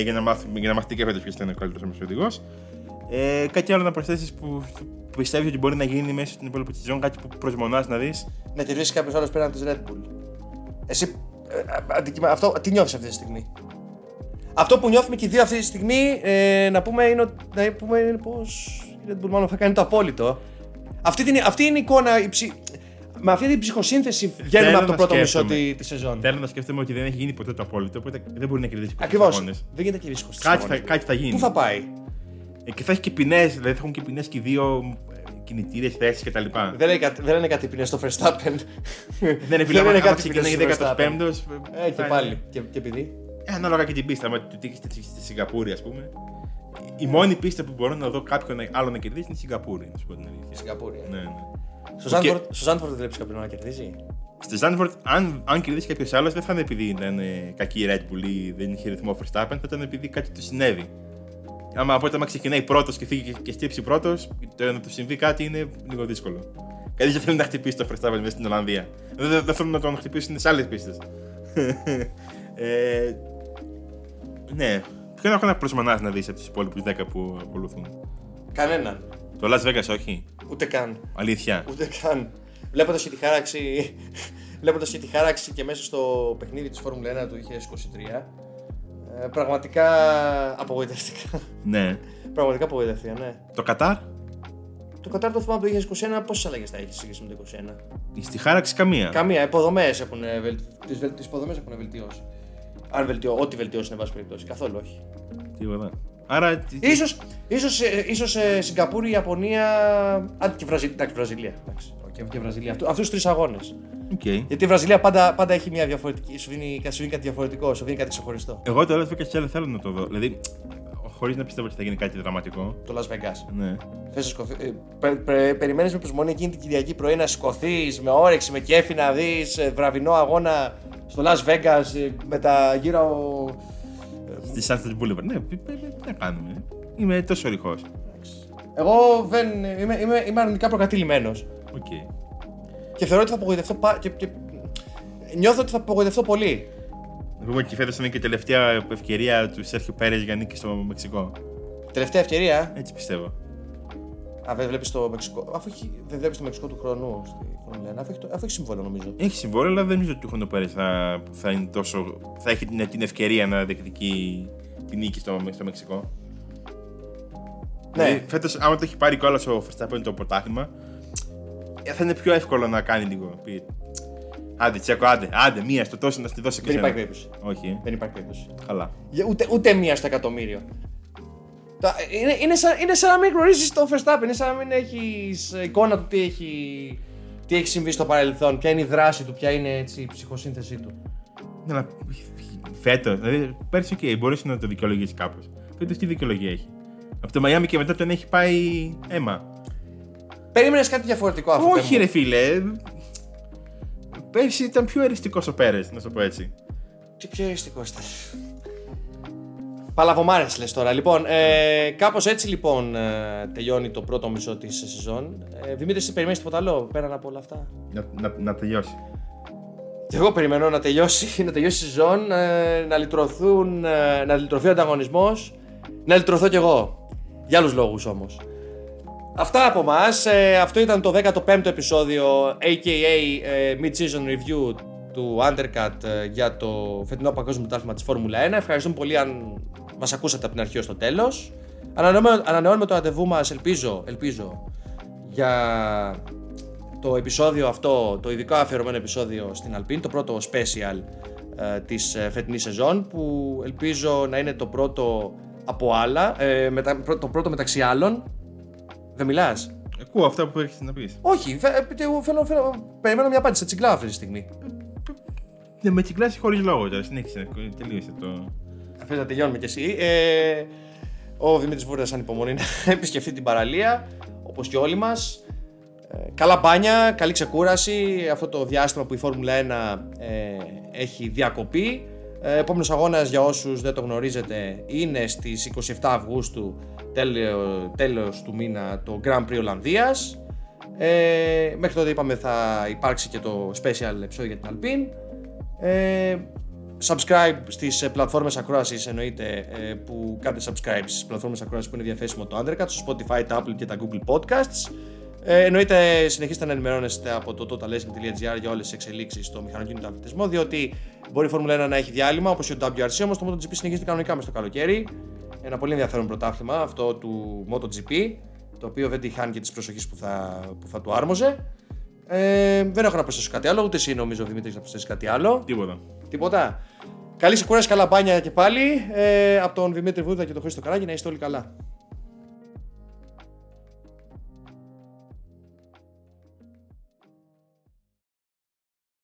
Για να μάθετε και φέτος ποιος ήταν ο καλύτερος μας οδηγός. Κάτι άλλο να προσθέσεις που πιστεύεις ότι μπορεί να γίνει μέσα στην υπόλοιπη σεζόν, κάτι που προσμονάς να δεις. Να κερδίσει κάποιος άλλος πέραν της Red Bull. Εσύ. Αυτό, τι νιώθεις αυτή τη στιγμή. Αυτό που νιώθουμε και οι δύο αυτή τη στιγμή να πούμε είναι πως η Red Bull μάλλον θα κάνει το απόλυτο. Αυτή είναι η εικόνα. Με αυτή την ψυχοσύνθεση βγαίνουμε από το πρώτο μισό τη σεζόν. Θέλω να σκέφτομαι ότι δεν έχει γίνει ποτέ το απόλυτο, οπότε δεν μπορεί να κερδίσει ποτέ. Ακριβώς. Δεν γίνεται να κερδίσει κάτι θα γίνει. Πού θα πάει. Και θα έχει και ποινές, δηλαδή θα έχουν και ποινές και δύο κινητήριες θέσεις κτλ. Δεν είναι κάτι ποινές στο Verstappen. Δεν είναι κάτι ποινές στο Verstappen. Και πάλι. Και επειδή. Ανάλογα και την πίστα, με το τι έχει στη Σιγκαπούρη, ας πούμε. Η μόνη πίστα που μπορώ να δω κάποιον άλλο να κερδίσει είναι η Σιγκαπούρη, να σου πω την αλήθεια. Σιγκαπούρη, ναι. Στο Ζάντφορντ δεν βλέπει κάποιον να κερδίσει. Στο Ζάντφορντ, αν κερδίσει κάποιο άλλο, δεν θα είναι επειδή ήταν κακή η Red Bull ή δεν είχε ρυθμό Verstappen, θα ήταν επειδή κάτι του συνέβη. Άμα ξεκινάει πρώτο και φύγει και στύψει πρώτο, το να του συμβεί κάτι είναι λίγο δύσκολο. Κανείς δεν θέλει να χτυπήσει το Verstappen μέσα στην Ολλανδία. Δεν θέλουν να τον χτυπήσουν σε άλλες πίστες. Ναι. Ποιον έχω να προσμονάς να δεις από τους υπόλοιπους 10 που ακολουθούν. Κανέναν. Το Las Vegas όχι. Ούτε καν. Αλήθεια. Ούτε καν. Βλέποντας και τη χάραξη και μέσα στο παιχνίδι της Formula 1 του 2023. Πραγματικά απογοητευτικά. Ναι. Πραγματικά απογοητευτικά, ναι. Το Κατάρ. Το Κατάρ το θυμάμαι το 2021. Πόσες αλλαγές θα έχεις σχέση με το 2021. Στη χάραξη καμία. Καμία. Τις υποδομές έχουν βελτιώσει. Αν βελτιώσει, ό,τι βελτιώσει είναι βάση περιπτώσει. Καθόλου όχι. Τίποτα. Άρα. Ίσως Σιγκαπούρη, Ιαπωνία. Αν και Βραζιλία. Εντάξει. Και Βραζιλία. Αυτούς τους τρεις αγώνες. Okay. Γιατί η Βραζιλία πάντα έχει μια διαφορετική. Σου δίνει κάτι διαφορετικό, σου δίνει κάτι ξεχωριστό. Εγώ το Las Vegas θέλω να το δω. Δηλαδή, χωρίς να πιστεύω ότι θα γίνει κάτι δραματικό. Το Las Vegas. Ναι. Περιμένεις με προσμονή εκείνη την Κυριακή πρωί να σηκωθείς με όρεξη, με κέφι να δεις βραδινό αγώνα. Στο Las Vegas με τα γύρω. Στη Sunset Boulevard. Ναι, τι κάνουμε. Είμαι τόσο ρηχός. Εγώ είμαι αρνητικά προκατειλημμένος. Okay. Και θεωρώ ότι θα απογοητευτώ. Νιώθω ότι θα απογοητευτώ πολύ. Να πούμε ότι φέτος είναι και η τελευταία ευκαιρία του Σέρχιο Πέρες για νίκη στο Μεξικό. Τελευταία ευκαιρία. Έτσι πιστεύω. Αν δεν βλέπει το Μεξικό. Αφού δεν βλέπει το Μεξικό του χρόνου στη Formula 1, αφού έχει συμβόλαιο νομίζω. Έχει συμβόλαιο, αλλά δεν νομίζω ότι ο Χόντο Πέρες θα έχει την ευκαιρία να διεκδικεί τη νίκη στο Μεξικό. Ναι. Δηλαδή, φέτος, άμα το έχει πάρει κιόλας ο Verstappen το πρωτάθλημα, θα είναι πιο εύκολο να κάνει λίγο. Άντε, τσέκο, άντε, μία στο τόσο να στη δώσει και σένα. Όχι. Δεν υπάρχει περίπτωση. Καλά. Ούτε μία στο εκατομμύριο. Είναι σαν να μην γνωρίζεις τον Verstappen, είναι σαν να μην έχεις εικόνα του τι έχει συμβεί στο παρελθόν, ποια είναι η δράση του, ποια είναι έτσι, η ψυχοσύνθεσή του. Ναι, φέτος, δηλαδή πέρσι okay, μπορείς να το δικαιολογήσεις κάπως. Φέτος τι δικαιολογία έχει. Από το Μαϊάμι και μετά τον έχει πάει αίμα. Περίμενες κάτι διαφορετικό αυτό. Όχι ρε φίλε, πέρσι ήταν πιο εριστικός ο Πέρες, να σου το πω έτσι. Τι πιο εριστικός ήταν. Παλαβομάρες λες τώρα. Λοιπόν, κάπως έτσι λοιπόν τελειώνει το πρώτο μισό της σεζόν. Δημήτρη, εσύ περιμένεις τίποτα άλλο πέραν από όλα αυτά. Να τελειώσει. Και εγώ περιμένω να τελειώσει η σεζόν, να λυτρωθεί ο ανταγωνισμός, να λυτρωθώ κι εγώ. Για άλλους λόγους όμως. Αυτά από εμάς. Αυτό ήταν το 15ο επεισόδιο aka Mid-Season Review του Undercut για το φετινό παγκόσμιο πρωτάθλημα της Formula 1. Ευχαριστούμε πολύ αν μας ακούσατε από την αρχή ως το τέλος. Ανανεώνουμε το ραντεβού μας, ελπίζω, για το επεισόδιο αυτό, το ειδικά αφιερωμένο επεισόδιο στην Alpine, το πρώτο special της φετινής σεζόν, που ελπίζω να είναι το πρώτο από άλλα, το πρώτο μεταξύ άλλων. Δεν μιλάς? Ακούω αυτά που έρχεσαι να πεις. Όχι, περιμένω μια απάντηση, τσιγκλάω αυτή τη στιγμή. Με τσιγκλάσεις χωρίς λόγο, συνέχισε, τελείωσε το... Αφήνω να τελειώνουμε κι εσύ. Ο Δημήτρης Βούρδας ανυπομονεί να επισκεφτεί την παραλία, όπως και όλοι μας. Καλά μπάνια, καλή ξεκούραση, αυτό το διάστημα που η Φόρμουλα 1 έχει διακοπεί. Επόμενος αγώνας, για όσους δεν το γνωρίζετε, είναι στις 27 Αυγούστου, τέλος του μήνα, το Grand Prix Ολλανδίας. Μέχρι τότε, είπαμε, θα υπάρξει και το special επεισόδιο για την Alpine. Subscribe στις πλατφόρμες ακρόασης, εννοείται, που κάντε subscribe στις πλατφόρμες ακρόασης που είναι διαθέσιμο το Undercut, στο Spotify, τα Apple και τα Google Podcasts. Εννοείται, συνεχίστε να ενημερώνεστε από το totalracing.gr για όλες τις εξελίξεις στο μηχανοκίνητο αθλητισμό, διότι μπορεί η Φόρμουλα 1 να έχει διάλειμμα, όπως και ο WRC, όμως το MotoGP συνεχίζεται κανονικά μες το καλοκαίρι. Ένα πολύ ενδιαφέρον πρωτάθλημα αυτό του MotoGP, το οποίο δεν τη χάνει και της προσοχής που θα του άρμοζε. Δεν έχω να προσθέσω κάτι άλλο, ούτε εσύ, νομίζω, Δημήτρη, να προσθέσει κάτι άλλο. Τίποτα. Καλή ξεκούραση, καλά μπάνια και πάλι. Από τον Δημήτρη Βούδα και τον Χρήστο Καράγη, να είστε όλοι καλά.